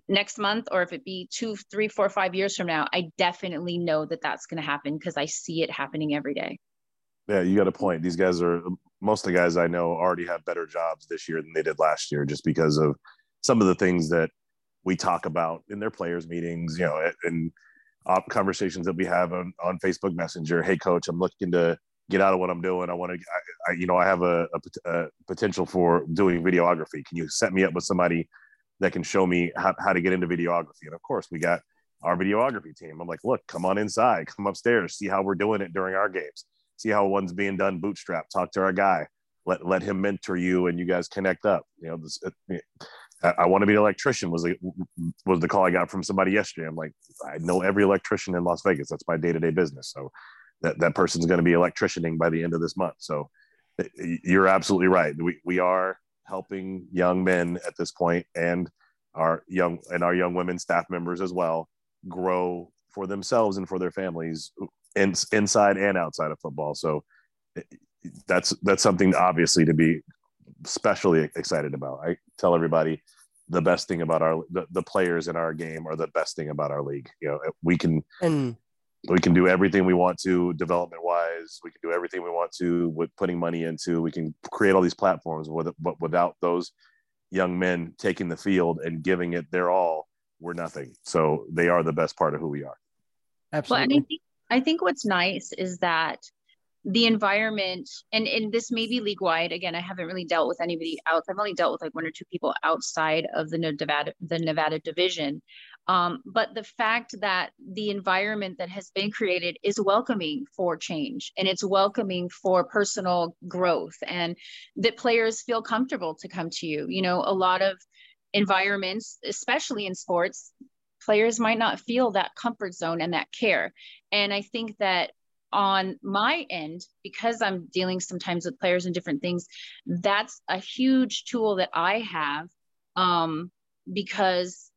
next month or if it be 2, 3, 4, 5 years from now, I definitely know that that's going to happen because I see it happening every day. Yeah, you got a point. These guys are, most of the guys I know already have better jobs this year than they did last year, just because of some of the things that we talk about in their players meetings, you know, and conversations that we have on Facebook Messenger. Hey coach, I'm looking to get out of what I'm doing. I want to, I have a potential for doing videography. Can you set me up with somebody that can show me how to get into videography? And of course we got our videography team. I'm like, look, come on inside, come upstairs, see how we're doing it during our games. See how one's being done bootstrap, talk to our guy, let him mentor you and you guys connect up. You know, this, I want to be an electrician was the call I got from somebody yesterday. I'm like, I know every electrician in Las Vegas. That's my day-to-day business. So that person's going to be electricianing by the end of this month. So you're absolutely right. We are helping young men at this point, and our young women staff members as well, grow for themselves and for their families inside and outside of football. So that's something obviously to be especially excited about. I tell everybody the best thing about the players in our game are the best thing about our league. You know, we can do everything we want to development wise. We can do everything we want to with putting money into. We can create all these platforms, but without those young men taking the field and giving it their all, we're nothing. So they are the best part of who we are. Absolutely. Well, I think what's nice is that the environment, and this may be league-wide. Again, I haven't really dealt with anybody else. I've only dealt with like 1 or 2 people outside of the Nevada division. But the fact that the environment that has been created is welcoming for change, and it's welcoming for personal growth, and that players feel comfortable to come to you. You know, a lot of environments, especially in sports, players might not feel that comfort zone and that care. And I think that on my end, because I'm dealing sometimes with players and different things, that's a huge tool that I have, because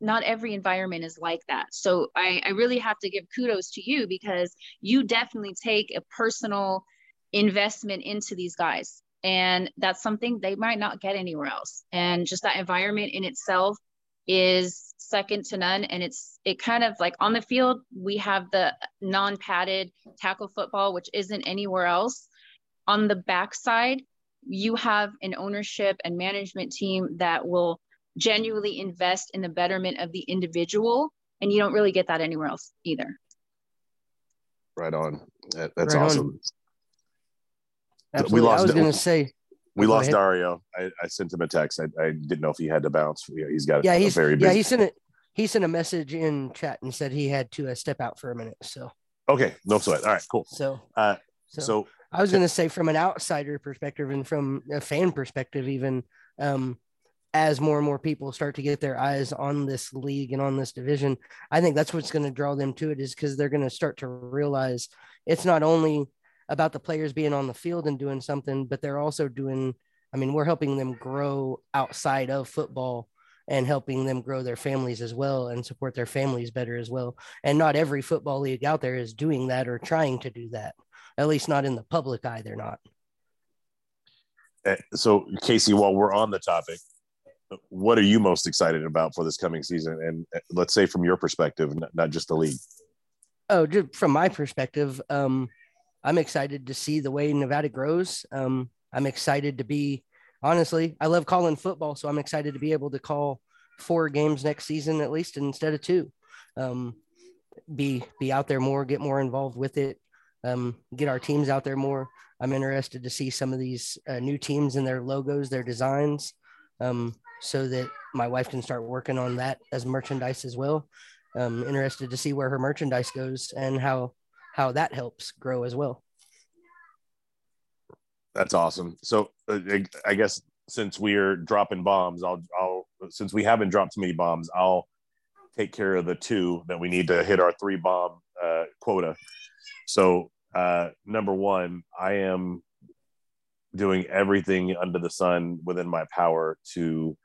not every environment is like that. So I really have to give kudos to you, because you definitely take a personal investment into these guys, and that's something they might not get anywhere else. And just that environment in itself is second to none. And it kind of like on the field, we have the non-padded tackle football, which isn't anywhere else. On the backside, you have an ownership and management team that will genuinely invest in the betterment of the individual, and you don't really get that anywhere else either. Right on. That's right, awesome. On. We lost. I was going to say, we lost Dario. I sent him a text. I didn't know if he had to bounce. He's got a very busy. Yeah, he sent a message in chat and said he had to step out for a minute. So okay, no sweat. All right, cool. So I was going to say, from an outsider perspective and from a fan perspective, even as more and more people start to get their eyes on this league and on this division, I think that's what's going to draw them to it, is because they're going to start to realize it's not only about the players being on the field and doing something, but they're also doing, I mean, we're helping them grow outside of football and helping them grow their families as well and support their families better as well. And not every football league out there is doing that or trying to do that, at least not in the public eye. They're not. So Casey, while we're on the topic, what are you most excited about for this coming season? And let's say from your perspective, not just the league. Oh, just from my perspective, I'm excited to see the way Nevada grows. I'm excited to be, honestly, I love calling football, so I'm excited to be able to call 4 games next season, at least, instead of 2. Be out there more, get more involved with it, get our teams out there more. I'm interested to see some of these new teams and their logos, their designs, so that my wife can start working on that as merchandise as well. Interested to see where her merchandise goes and how that helps grow as well. That's awesome. So I guess since we're dropping bombs, since we haven't dropped too many bombs, I'll take care of the 2 that we need to hit our 3 bomb quota. So number 1, I am doing everything under the sun within my power to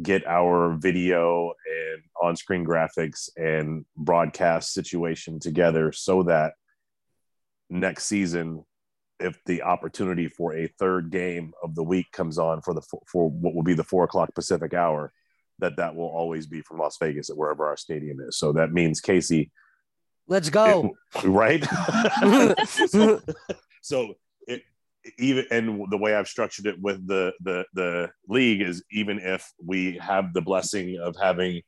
get our video and on-screen graphics and broadcast situation together so that next season, if the opportunity for a third game of the week comes on for what will be the 4 o'clock Pacific hour, that will always be from Las Vegas at wherever our stadium is. So that means, Casey, let's go. Right. So even, and the way I've structured it with the league is, even if we have the blessing of having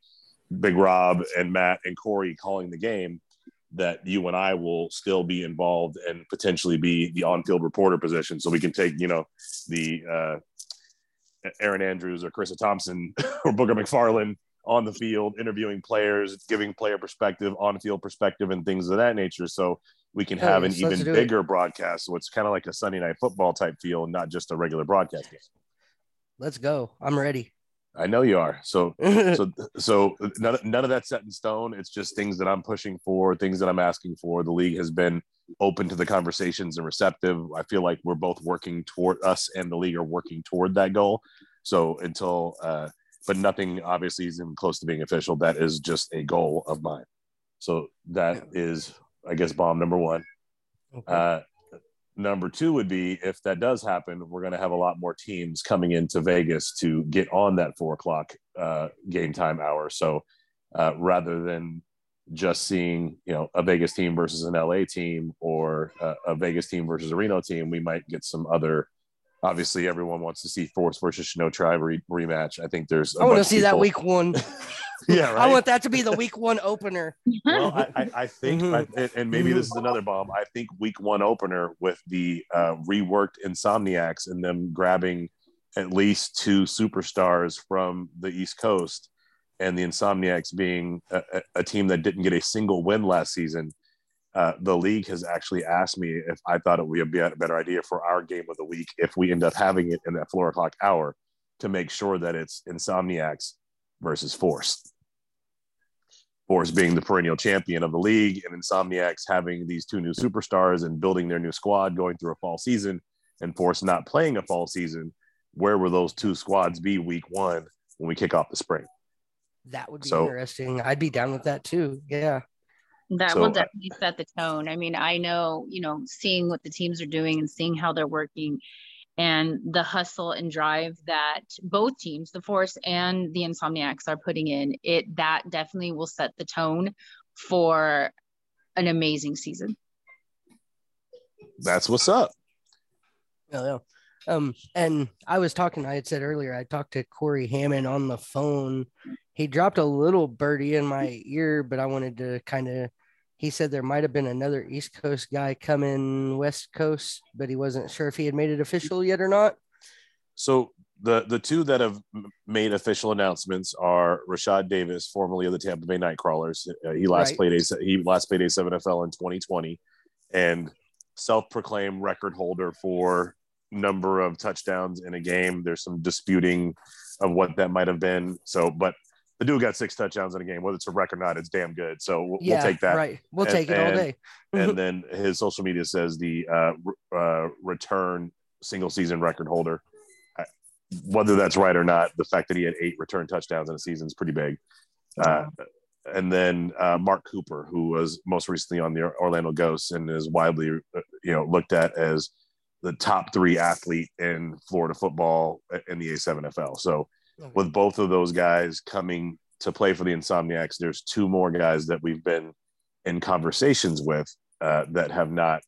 Big Rob and Matt and Corey calling the game, that you and I will still be involved and potentially be the on-field reporter position. So we can take, the Aaron Andrews or Carissa Thompson or Booker McFarland on the field, interviewing players, giving player perspective, on-field perspective, and things of that nature. So we can have an even bigger broadcast. So it's kind of like a Sunday Night Football type feel, not just a regular broadcast game. Let's go. I'm ready. I know you are. So none of that's set in stone. It's just things that I'm pushing for, things that I'm asking for. The league has been open to the conversations and receptive. I feel like we're both working toward, us and the league are working toward that goal. So until, but nothing obviously is even close to being official. That is just a goal of mine. So that is, I guess, bomb number one. Okay. Number two would be, if that does happen, we're going to have a lot more teams coming into Vegas to get on that 4 o'clock game time hour. So rather than just seeing, a Vegas team versus an LA team, or a Vegas team versus a Reno team, we might get some other. Obviously, everyone wants to see Force versus Chino Tribe rematch. I think there's. I want to see that week one. Yeah, right? I want that to be the week one opener. Well, I think, and maybe this is another bomb, I think week one opener with the reworked Insomniacs and them grabbing at least two superstars from the East Coast, and the Insomniacs being a team that didn't get a single win last season. The league has actually asked me if I thought it would be a better idea for our game of the week, if we end up having it in that 4 o'clock hour, to make sure that it's Insomniacs versus Force. Force being the perennial champion of the league, and Insomniacs having these two new superstars and building their new squad going through a fall season, and Force not playing a fall season. Where will those two squads be week one when we kick off the spring? That would be interesting. I'd be down with that too. Yeah. That will definitely set the tone. I mean, I know, seeing what the teams are doing and seeing how they're working, and the hustle and drive that both teams, the Force and the Insomniacs, are putting in, that definitely will set the tone for an amazing season. That's what's up. Yeah. And I was talking, I had said earlier, I talked to Corey Hammond on the phone. He dropped a little birdie in my ear, but I wanted to he said there might've been another East Coast guy coming West Coast, but he wasn't sure if he had made it official yet or not. So the two that have made official announcements are Rashad Davis, formerly of the Tampa Bay Nightcrawlers. He last played A7FL in 2020, and self-proclaimed record holder for number of touchdowns in a game. There's some disputing of what that might have been. So, but the dude got 6 touchdowns in a game. Whether it's a record or not, it's damn good. So we'll take that. Right, we'll take it all day. And then his social media says the return single season record holder. Whether that's right or not, the fact that he had 8 return touchdowns in a season is pretty big. And then Mark Cooper, who was most recently on the Orlando Ghosts and is widely looked at as the top 3 athlete in Florida football in the A7FL. So with both of those guys coming to play for the Insomniacs, there's 2 more guys that we've been in conversations with that have not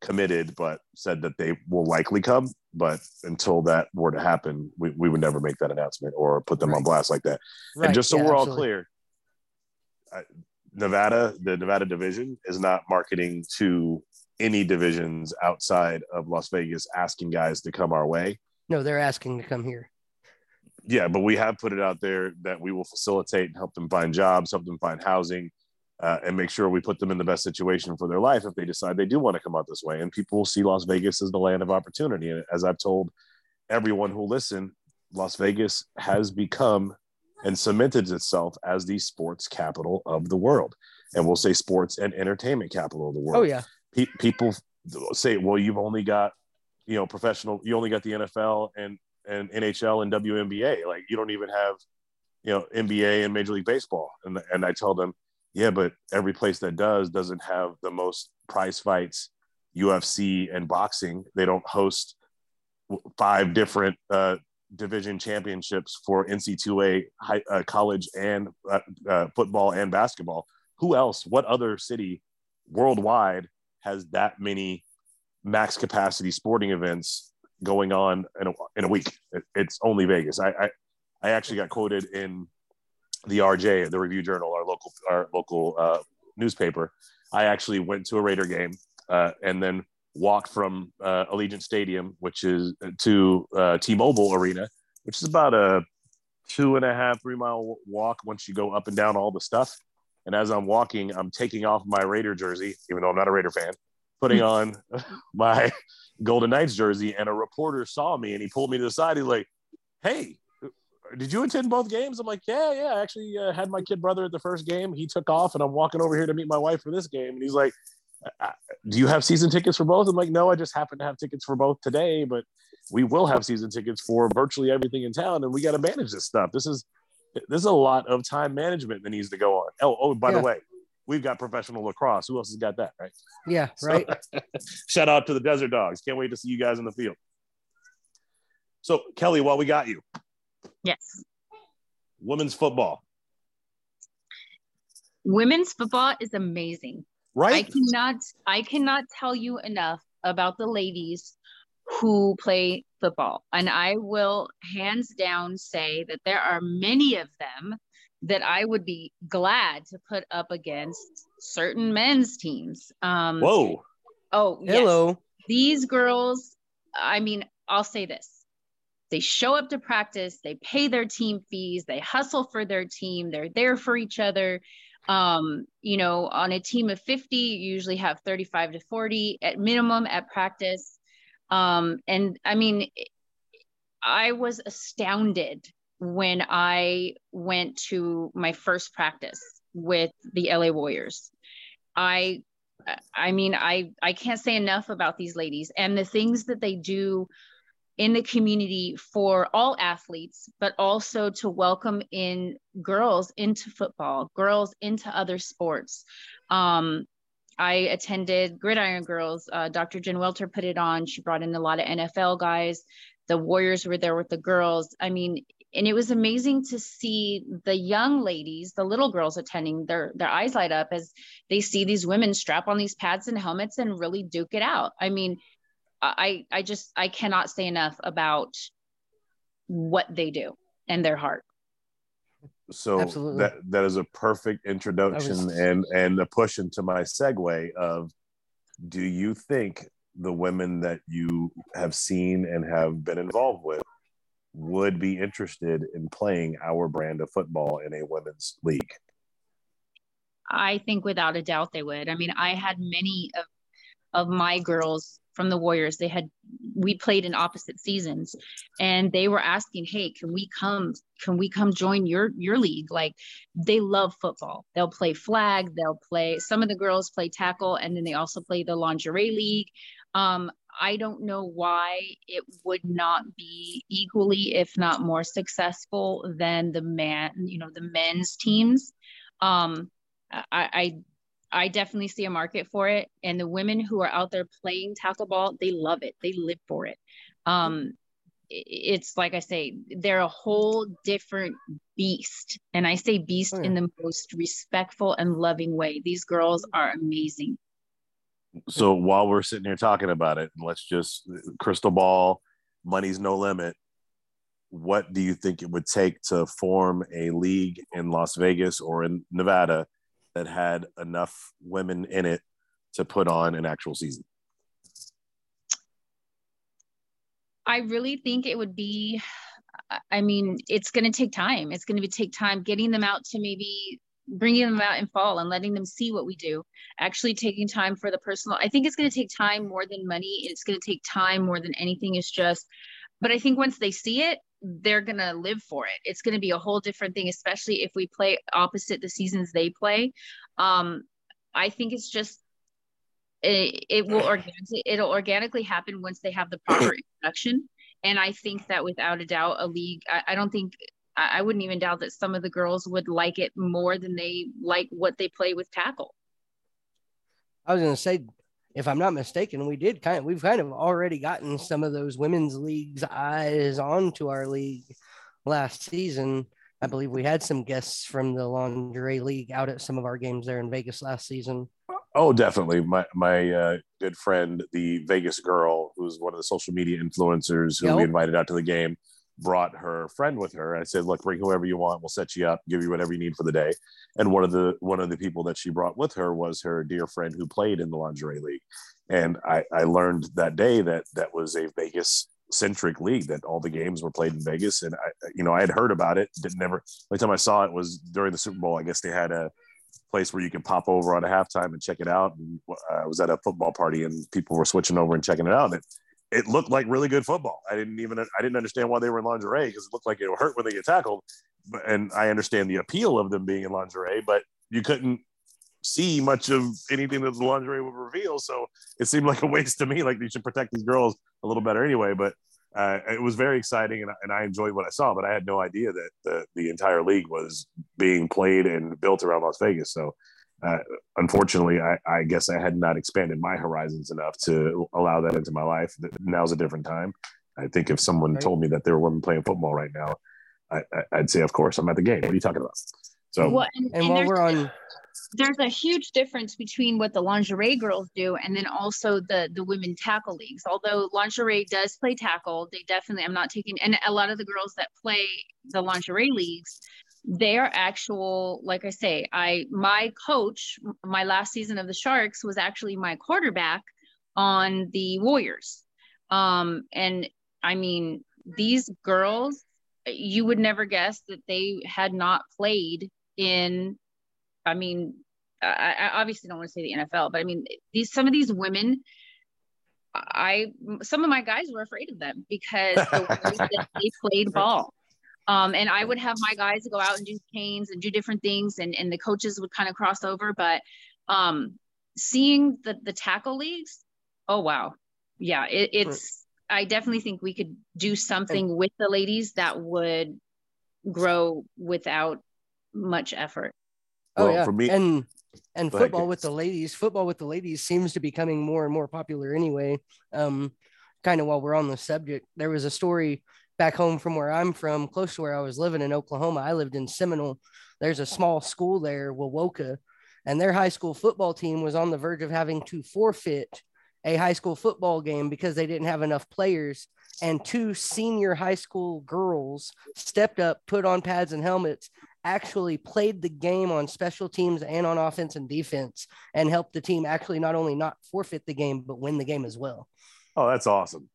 committed, but said that they will likely come. But until that were to happen, we would never make that announcement or put them on blast like that. Right. And just so we're all clear, the Nevada division is not marketing to any divisions outside of Las Vegas asking guys to come our way. No, they're asking to come here. Yeah, but we have put it out there that we will facilitate and help them find jobs, help them find housing, and make sure we put them in the best situation for their life if they decide they do want to come out this way. And people will see Las Vegas as the land of opportunity. And as I've told everyone who listen, Las Vegas has become and cemented itself as the sports capital of the world. And we'll say sports and entertainment capital of the world. Oh, yeah. People say, well, you've only got, you only got the NFL and and NHL and WNBA. Like, you don't even have, you know, NBA and Major League Baseball. And I tell them, yeah, but every place that doesn't have the most prize fights, UFC and boxing. They don't host 5 different division championships for NC2A college and football and basketball. Who else? What other city worldwide has that many max capacity sporting events going on in a week? It's only Vegas. I actually got quoted in the RJ, the Review Journal, our local newspaper. I actually went to a Raider game and then walked from Allegiant Stadium, which is to T-Mobile Arena, which is about a 2.5-3 mile walk once you go up and down all the stuff. And as I'm walking, I'm taking off my Raider jersey, even though I'm not a Raider fan, putting on my Golden Knights jersey, and a reporter saw me and he pulled me to the side. He's like, "Hey, did you attend both games?" I'm like, yeah. I actually had my kid brother at the first game. He took off and I'm walking over here to meet my wife for this game. And he's like, "Do you have season tickets for both?" I'm like, "No, I just happen to have tickets for both today, but we will have season tickets for virtually everything in town. And we got to manage this stuff. There's a lot of time management that needs to go on." Oh, by the way, we've got professional lacrosse. Who else has got that, right? Yeah, right. So, shout out to the Desert Dogs. Can't wait to see you guys in the field. So, Kelly, while we got you. Yes. Women's football. Women's football is amazing. Right? I cannot tell you enough about the ladies who play football. And I will hands down say that there are many of them that I would be glad to put up against certain men's teams. Whoa. Oh, hello. Yes. These girls, I mean, I'll say this. They show up to practice. They pay their team fees. They hustle for their team. They're there for each other. You know, on a team of 50, you usually have 35 to 40 at minimum at practice. And I mean, I was astounded when I went to my first practice with the LA Warriors. I mean, I can't say enough about these ladies and the things that they do in the community for all athletes, but also to welcome in girls into football, girls into other sports. I attended Gridiron Girls. Dr. Jen Welter put it on. She brought in a lot of NFL guys. The Warriors were there with the girls. I mean, and it was amazing to see the young ladies, the little girls attending, their eyes light up as they see these women strap on these pads and helmets and really duke it out. I mean, I cannot say enough about what they do and their heart. So absolutely. That is a perfect introduction and a push into my segue of, do you think the women that you have seen and have been involved with would be interested in playing our brand of football in a women's league? I think without a doubt they would. I mean, I had many of my girls from the Warriors. We played in opposite seasons, and they were asking, "Hey, can we come join your league?" Like, they love football. They'll play flag. They'll play, some of the girls play tackle, and then they also play the lingerie league. I don't know why it would not be equally, if not more successful than the men's teams. I definitely see a market for it. And the women who are out there playing tackle ball, they love it. They live for it. It's like I say, they're a whole different beast. And I say beast in the most respectful and loving way. These girls are amazing. So while we're sitting here talking about it, let's just crystal ball, money's no limit. What do you think it would take to form a league in Las Vegas or in Nevada that had enough women in it to put on an actual season? I really think it would be, I mean, it's going to take time. It's going to take time getting them out to maybe bringing them out in fall and letting them see what we do, actually taking time for the personal. I think it's going to take time more than money. It's going to take time more than anything. But I think once they see it, they're going to live for it. It's going to be a whole different thing, especially if we play opposite the seasons they play. I think it's just, it'll organically happen once they have the proper introduction And I think that without a doubt, a league, I wouldn't even doubt that some of the girls would like it more than they like what they play with tackle. I was going to say, if I'm not mistaken, we've kind of already gotten some of those women's leagues eyes onto our league last season. I believe we had some guests from the lingerie league out at some of our games there in Vegas last season. Oh, definitely. My good friend, the Vegas girl, who's one of the social media influencers who we invited out to the game, brought her friend with her. I said, look, bring whoever you want. We'll set you up, give you whatever you need for the day. And one of the people that she brought with her was her dear friend who played in the lingerie league. And I learned that day that was a Vegas centric league, that all the games were played in Vegas. And I had heard about it. Only time I saw it was during the Super Bowl. I guess they had a place where you can pop over on a halftime and check it out. And I was at a football party and people were switching over and checking it out. And it looked like really good football. I didn't understand why they were in lingerie, because it looked like it would hurt when they get tackled. And I understand the appeal of them being in lingerie, but you couldn't see much of anything that the lingerie would reveal. So it seemed like a waste to me, like you should protect these girls a little better anyway. But it was very exciting, and I enjoyed what I saw, but I had no idea that the entire league was being played and built around Las Vegas. So unfortunately, I guess I had not expanded my horizons enough to allow that into my life. Now's a different time. I think if someone told me that there were women playing football right now, I'd say, of course, I'm at the game. What are you talking about? So, well, and while we're on, there's a huge difference between what the lingerie girls do and then also the women tackle leagues. Although lingerie does play tackle, they definitely, I'm not taking, and a lot of the girls that play the lingerie leagues, they are actual, like I say, my coach, my last season of the Sharks, was actually my quarterback on the Warriors. And I mean, these girls, you would never guess that they had not played in, I mean, I obviously don't want to say the NFL, but I mean, some of these women, some of my guys were afraid of them because the way that they played ball. And I would have my guys go out and do canes and do different things, and the coaches would kind of cross over. But seeing the tackle leagues, oh, wow. Yeah, I definitely think we could do something with the ladies that would grow without much effort. Oh, well, yeah. For me, and football with the ladies seems to be becoming more and more popular anyway. Kind of while we're on the subject, there was a story back home from where I'm from, close to where I was living in Oklahoma. I lived in Seminole. There's a small school there, Wawoka, and their high school football team was on the verge of having to forfeit a high school football game because they didn't have enough players. And two senior high school girls stepped up, put on pads and helmets, actually played the game on special teams and on offense and defense, and helped the team actually not only not forfeit the game, but win the game as well. Oh, that's awesome.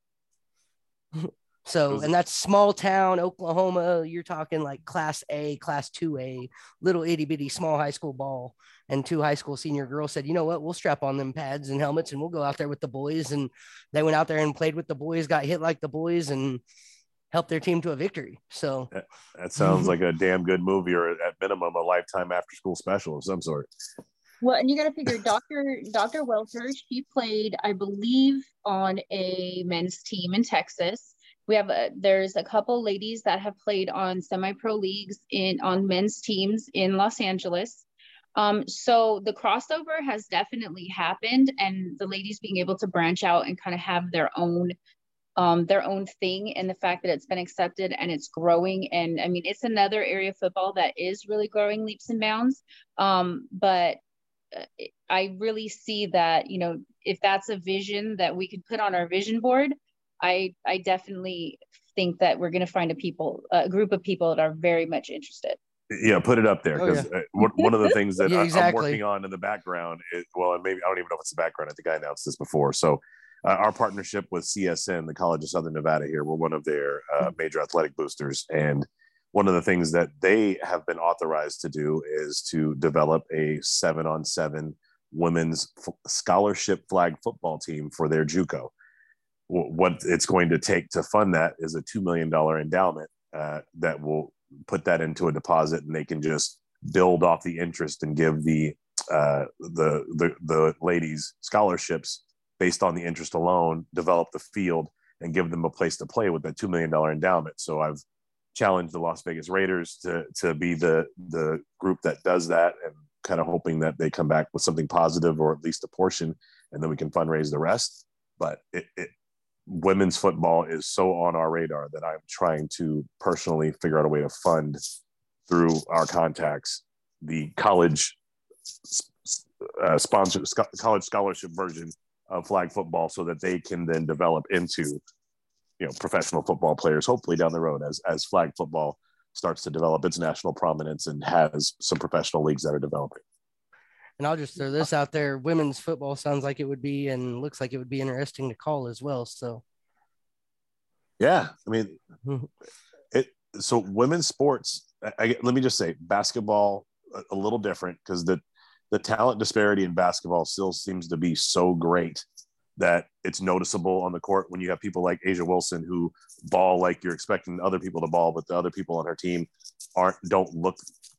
So, and that's small town Oklahoma. You're talking like Class A, Class 2A, little itty bitty small high school ball. And two high school senior girls said, you know what, we'll strap on them pads and helmets and we'll go out there with the boys. And they went out there and played with the boys, got hit like the boys, and helped their team to a victory. So that sounds like a damn good movie, or at minimum, a lifetime after school special of some sort. Well, and you got to figure Dr. Welter, she played, I believe, on a men's team in Texas. There's a couple ladies that have played on semi-pro leagues on men's teams in Los Angeles. So the crossover has definitely happened, and the ladies being able to branch out and kind of have their own thing, and the fact that it's been accepted and it's growing. And I mean, it's another area of football that is really growing leaps and bounds. But I really see that, you know, if that's a vision that we could put on our vision board, I definitely think that we're going to find a group of people that are very much interested. Yeah, put it up there, because one of the things that I'm working on in the background is, well, and maybe I don't even know if it's the background. I think I announced this before. So our partnership with CSN, the College of Southern Nevada here, we're one of their major athletic boosters. And one of the things that they have been authorized to do is to develop a 7-on-7 women's scholarship flag football team for their JUCO. What it's going to take to fund that is a $2 million endowment that will put that into a deposit, and they can just build off the interest and give the ladies scholarships based on the interest alone, develop the field, and give them a place to play with that $2 million endowment. So I've challenged the Las Vegas Raiders to be the group that does that, and kind of hoping that they come back with something positive, or at least a portion, and then we can fundraise the rest. But women's football is so on our radar that I'm trying to personally figure out a way to fund through our contacts the college college scholarship version of flag football, so that they can then develop into, you know, professional football players, hopefully down the road, as flag football starts to develop its national prominence and has some professional leagues that are developing. And I'll just throw this out there. Women's football sounds like it would be, and looks like it would be interesting to call as well. So. Yeah. I mean, so women's sports, let me just say basketball, a little different, because the talent disparity in basketball still seems to be so great that it's noticeable on the court when you have people like Asia Wilson, who ball like you're expecting other people to ball, but the other people on her team don't look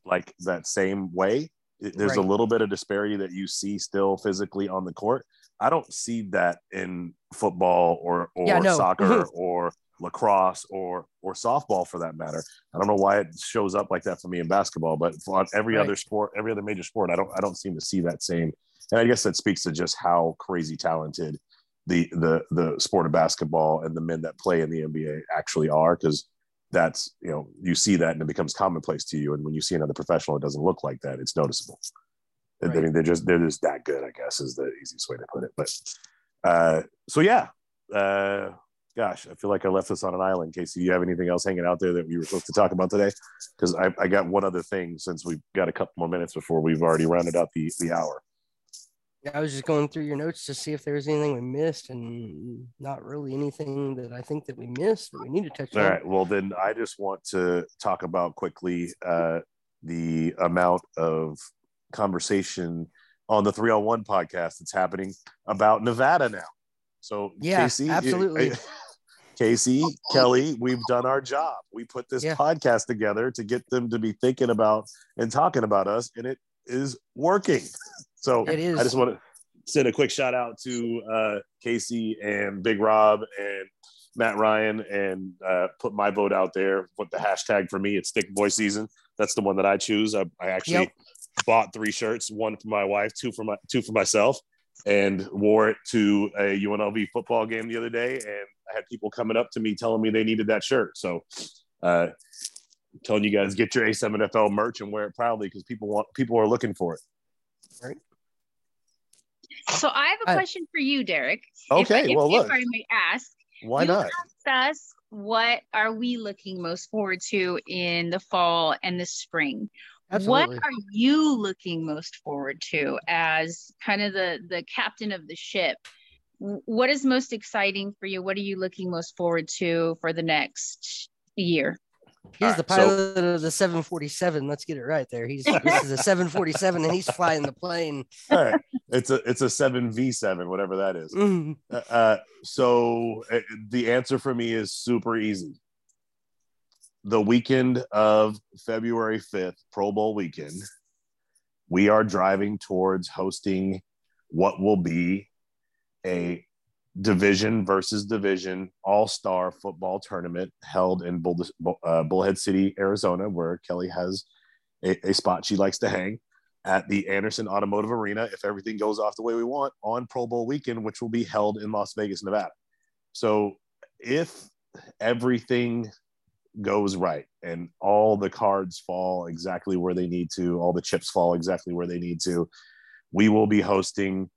like that same way. There's a little bit of disparity that you see still physically on the court. I don't see that in football or soccer or lacrosse or softball for that matter. I don't know why it shows up like that for me in basketball, but on every other sport, every other major sport, I don't seem to see that same. And I guess that speaks to just how crazy talented the sport of basketball and the men that play in the NBA actually are, because that's, you know, you see that and it becomes commonplace to you. And when you see another professional, it doesn't look like that. It's noticeable. Right. I mean, they're just that good, I guess, is the easiest way to put it. But gosh, I feel like I left this on an island. Casey, do you have anything else hanging out there that we were supposed to talk about today? Because I got one other thing, since we've got a couple more minutes before we've already rounded out the hour. I was just going through your notes to see if there was anything we missed, and not really anything that I think that we missed that we need to touch on. All right. Well, then I just want to talk about quickly the amount of conversation on the 301 podcast that's happening about Nevada now. So yeah, Casey, absolutely. Casey, Kelly, we've done our job. We put this podcast together to get them to be thinking about and talking about us, and it is working. So I just want to send a quick shout out to Casey and Big Rob and Matt Ryan, and put my vote out there. Put the hashtag for me. It's Thick Boy Season. That's the one that I choose. I actually bought 3 shirts, one for my wife, two for myself, and wore it to a UNLV football game the other day. And I had people coming up to me telling me they needed that shirt. So I'm telling you guys, get your A7FL merch and wear it proudly, because people are looking for it. Right. So I have a question for you, Derek. Okay, look. If I may ask, why not? Asked us, what are we looking most forward to in the fall and the spring? Absolutely. What are you looking most forward to as kind of the captain of the ship? What is most exciting for you? What are you looking most forward to for the next year? He's the pilot of the 747. Let's get it right there. This is a 747, and he's flying the plane. All right. It's a 7V7, whatever that is. Mm. The answer for me is super easy. The weekend of February 5th, Pro Bowl weekend, we are driving towards hosting what will be a division versus division all-star football tournament held in Bullhead City, Arizona, where Kelly has a spot she likes to hang, at the Anderson Automotive Arena, if everything goes off the way we want, on Pro Bowl weekend, which will be held in Las Vegas, Nevada. So if everything goes right and all the cards fall exactly where they need to, all the chips fall exactly where they need to, we will be hosting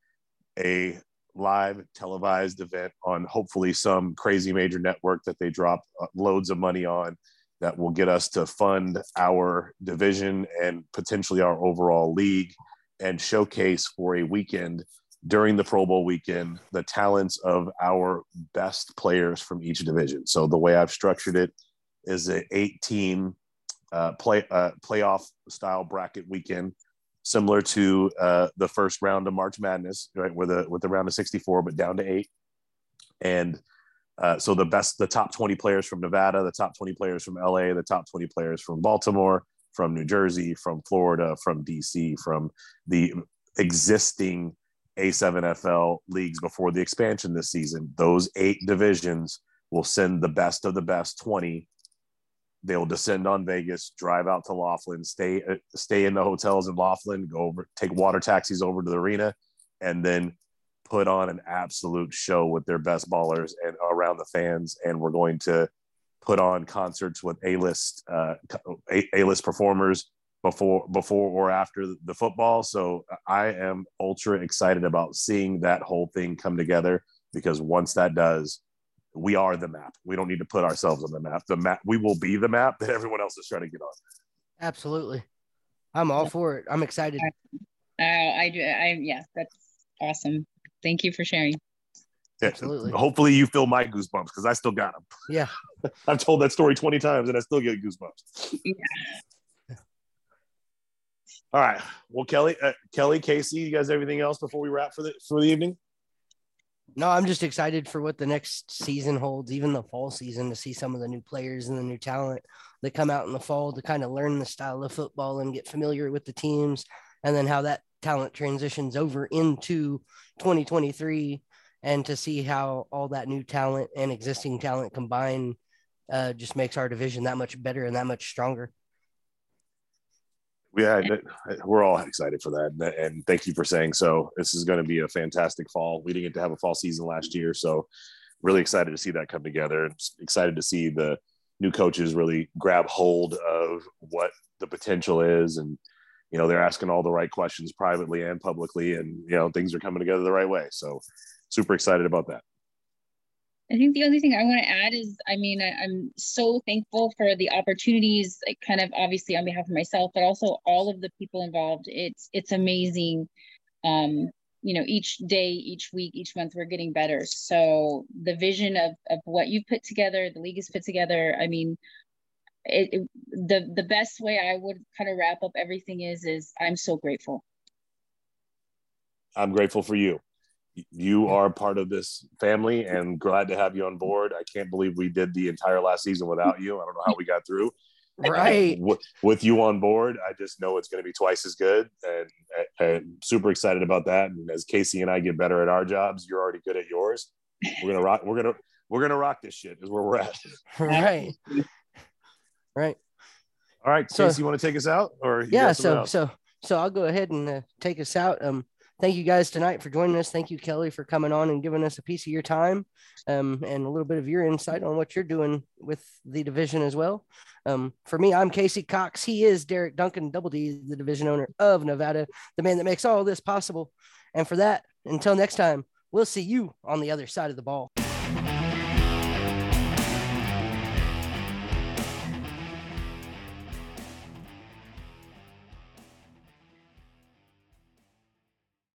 a live televised event on hopefully some crazy major network that they drop loads of money on, that will get us to fund our division and potentially our overall league, and showcase for a weekend during the Pro Bowl weekend the talents of our best players from each division. So the way I've structured it is an 8-team playoff style bracket weekend, similar to the first round of March Madness, right, with the round of 64, but down to 8. And so the top 20 players from Nevada, the top 20 players from LA, the top 20 players from Baltimore, from New Jersey, from Florida, from DC, from the existing A7FL leagues before the expansion this season, those 8 divisions We'll send the best of the best 20. They'll descend on Vegas, drive out to Laughlin, stay in the hotels in Laughlin, go over, take water taxis over to the arena, and then put on an absolute show with their best ballers and around the fans. And we're going to put on concerts with A-list performers before or after the football. So I am ultra excited about seeing that whole thing come together, because once that does, we are the map. We don't need to put ourselves on the map. The map, we will be the map that everyone else is trying to get on. Absolutely. I'm all for it. I'm excited. Yeah, that's awesome. Thank you for sharing. Yeah, absolutely. Hopefully you feel my goosebumps, because I still got them. Yeah. I've told that story 20 times and I still get goosebumps. Yeah. All right. Well, Kelly, Casey, you guys have anything else before we wrap for the evening? No, I'm just excited for what the next season holds, even the fall season, to see some of the new players and the new talent that come out in the fall to kind of learn the style of football and get familiar with the teams, and then how that talent transitions over into 2023, and to see how all that new talent and existing talent combined just makes our division that much better and that much stronger. Yeah, we're all excited for that, and thank you for saying so. This is going to be a fantastic fall. We didn't get to have a fall season last year, so really excited to see that come together. Excited to see the new coaches really grab hold of what the potential is, and you know, they're asking all the right questions privately and publicly, and you know, things are coming together the right way. So super excited about that. I think the only thing I want to add is, I mean, I'm so thankful for the opportunities, like kind of obviously on behalf of myself, but also all of the people involved. It's amazing. You know, each day, each week, each month, we're getting better. So the vision of what you've put together, the league has put together, I mean, the best way I would kind of wrap up everything is I'm so grateful. I'm grateful for you. You are part of this family, and glad to have you on board. I can't believe we did the entire last season without you. I don't know how we got through. Right. With you on board, I just know it's going to be twice as good, and I'm super excited about that. And as Casey and I get better at our jobs, you're already good at yours. We're going to rock. We're going to rock this shit is where we're at. Right. Right. All right. So, Casey, you want to take us out? Or yeah. So I'll go ahead and take us out. Thank you guys tonight for joining us. Thank you, Kelly, for coming on and giving us a piece of your time and a little bit of your insight on what you're doing with the division as well. For me, I'm Casey Cox. He is Derek Duncan, Double D, the division owner of Nevada, the man that makes all this possible. And for that, until next time, we'll see you on the other side of the ball.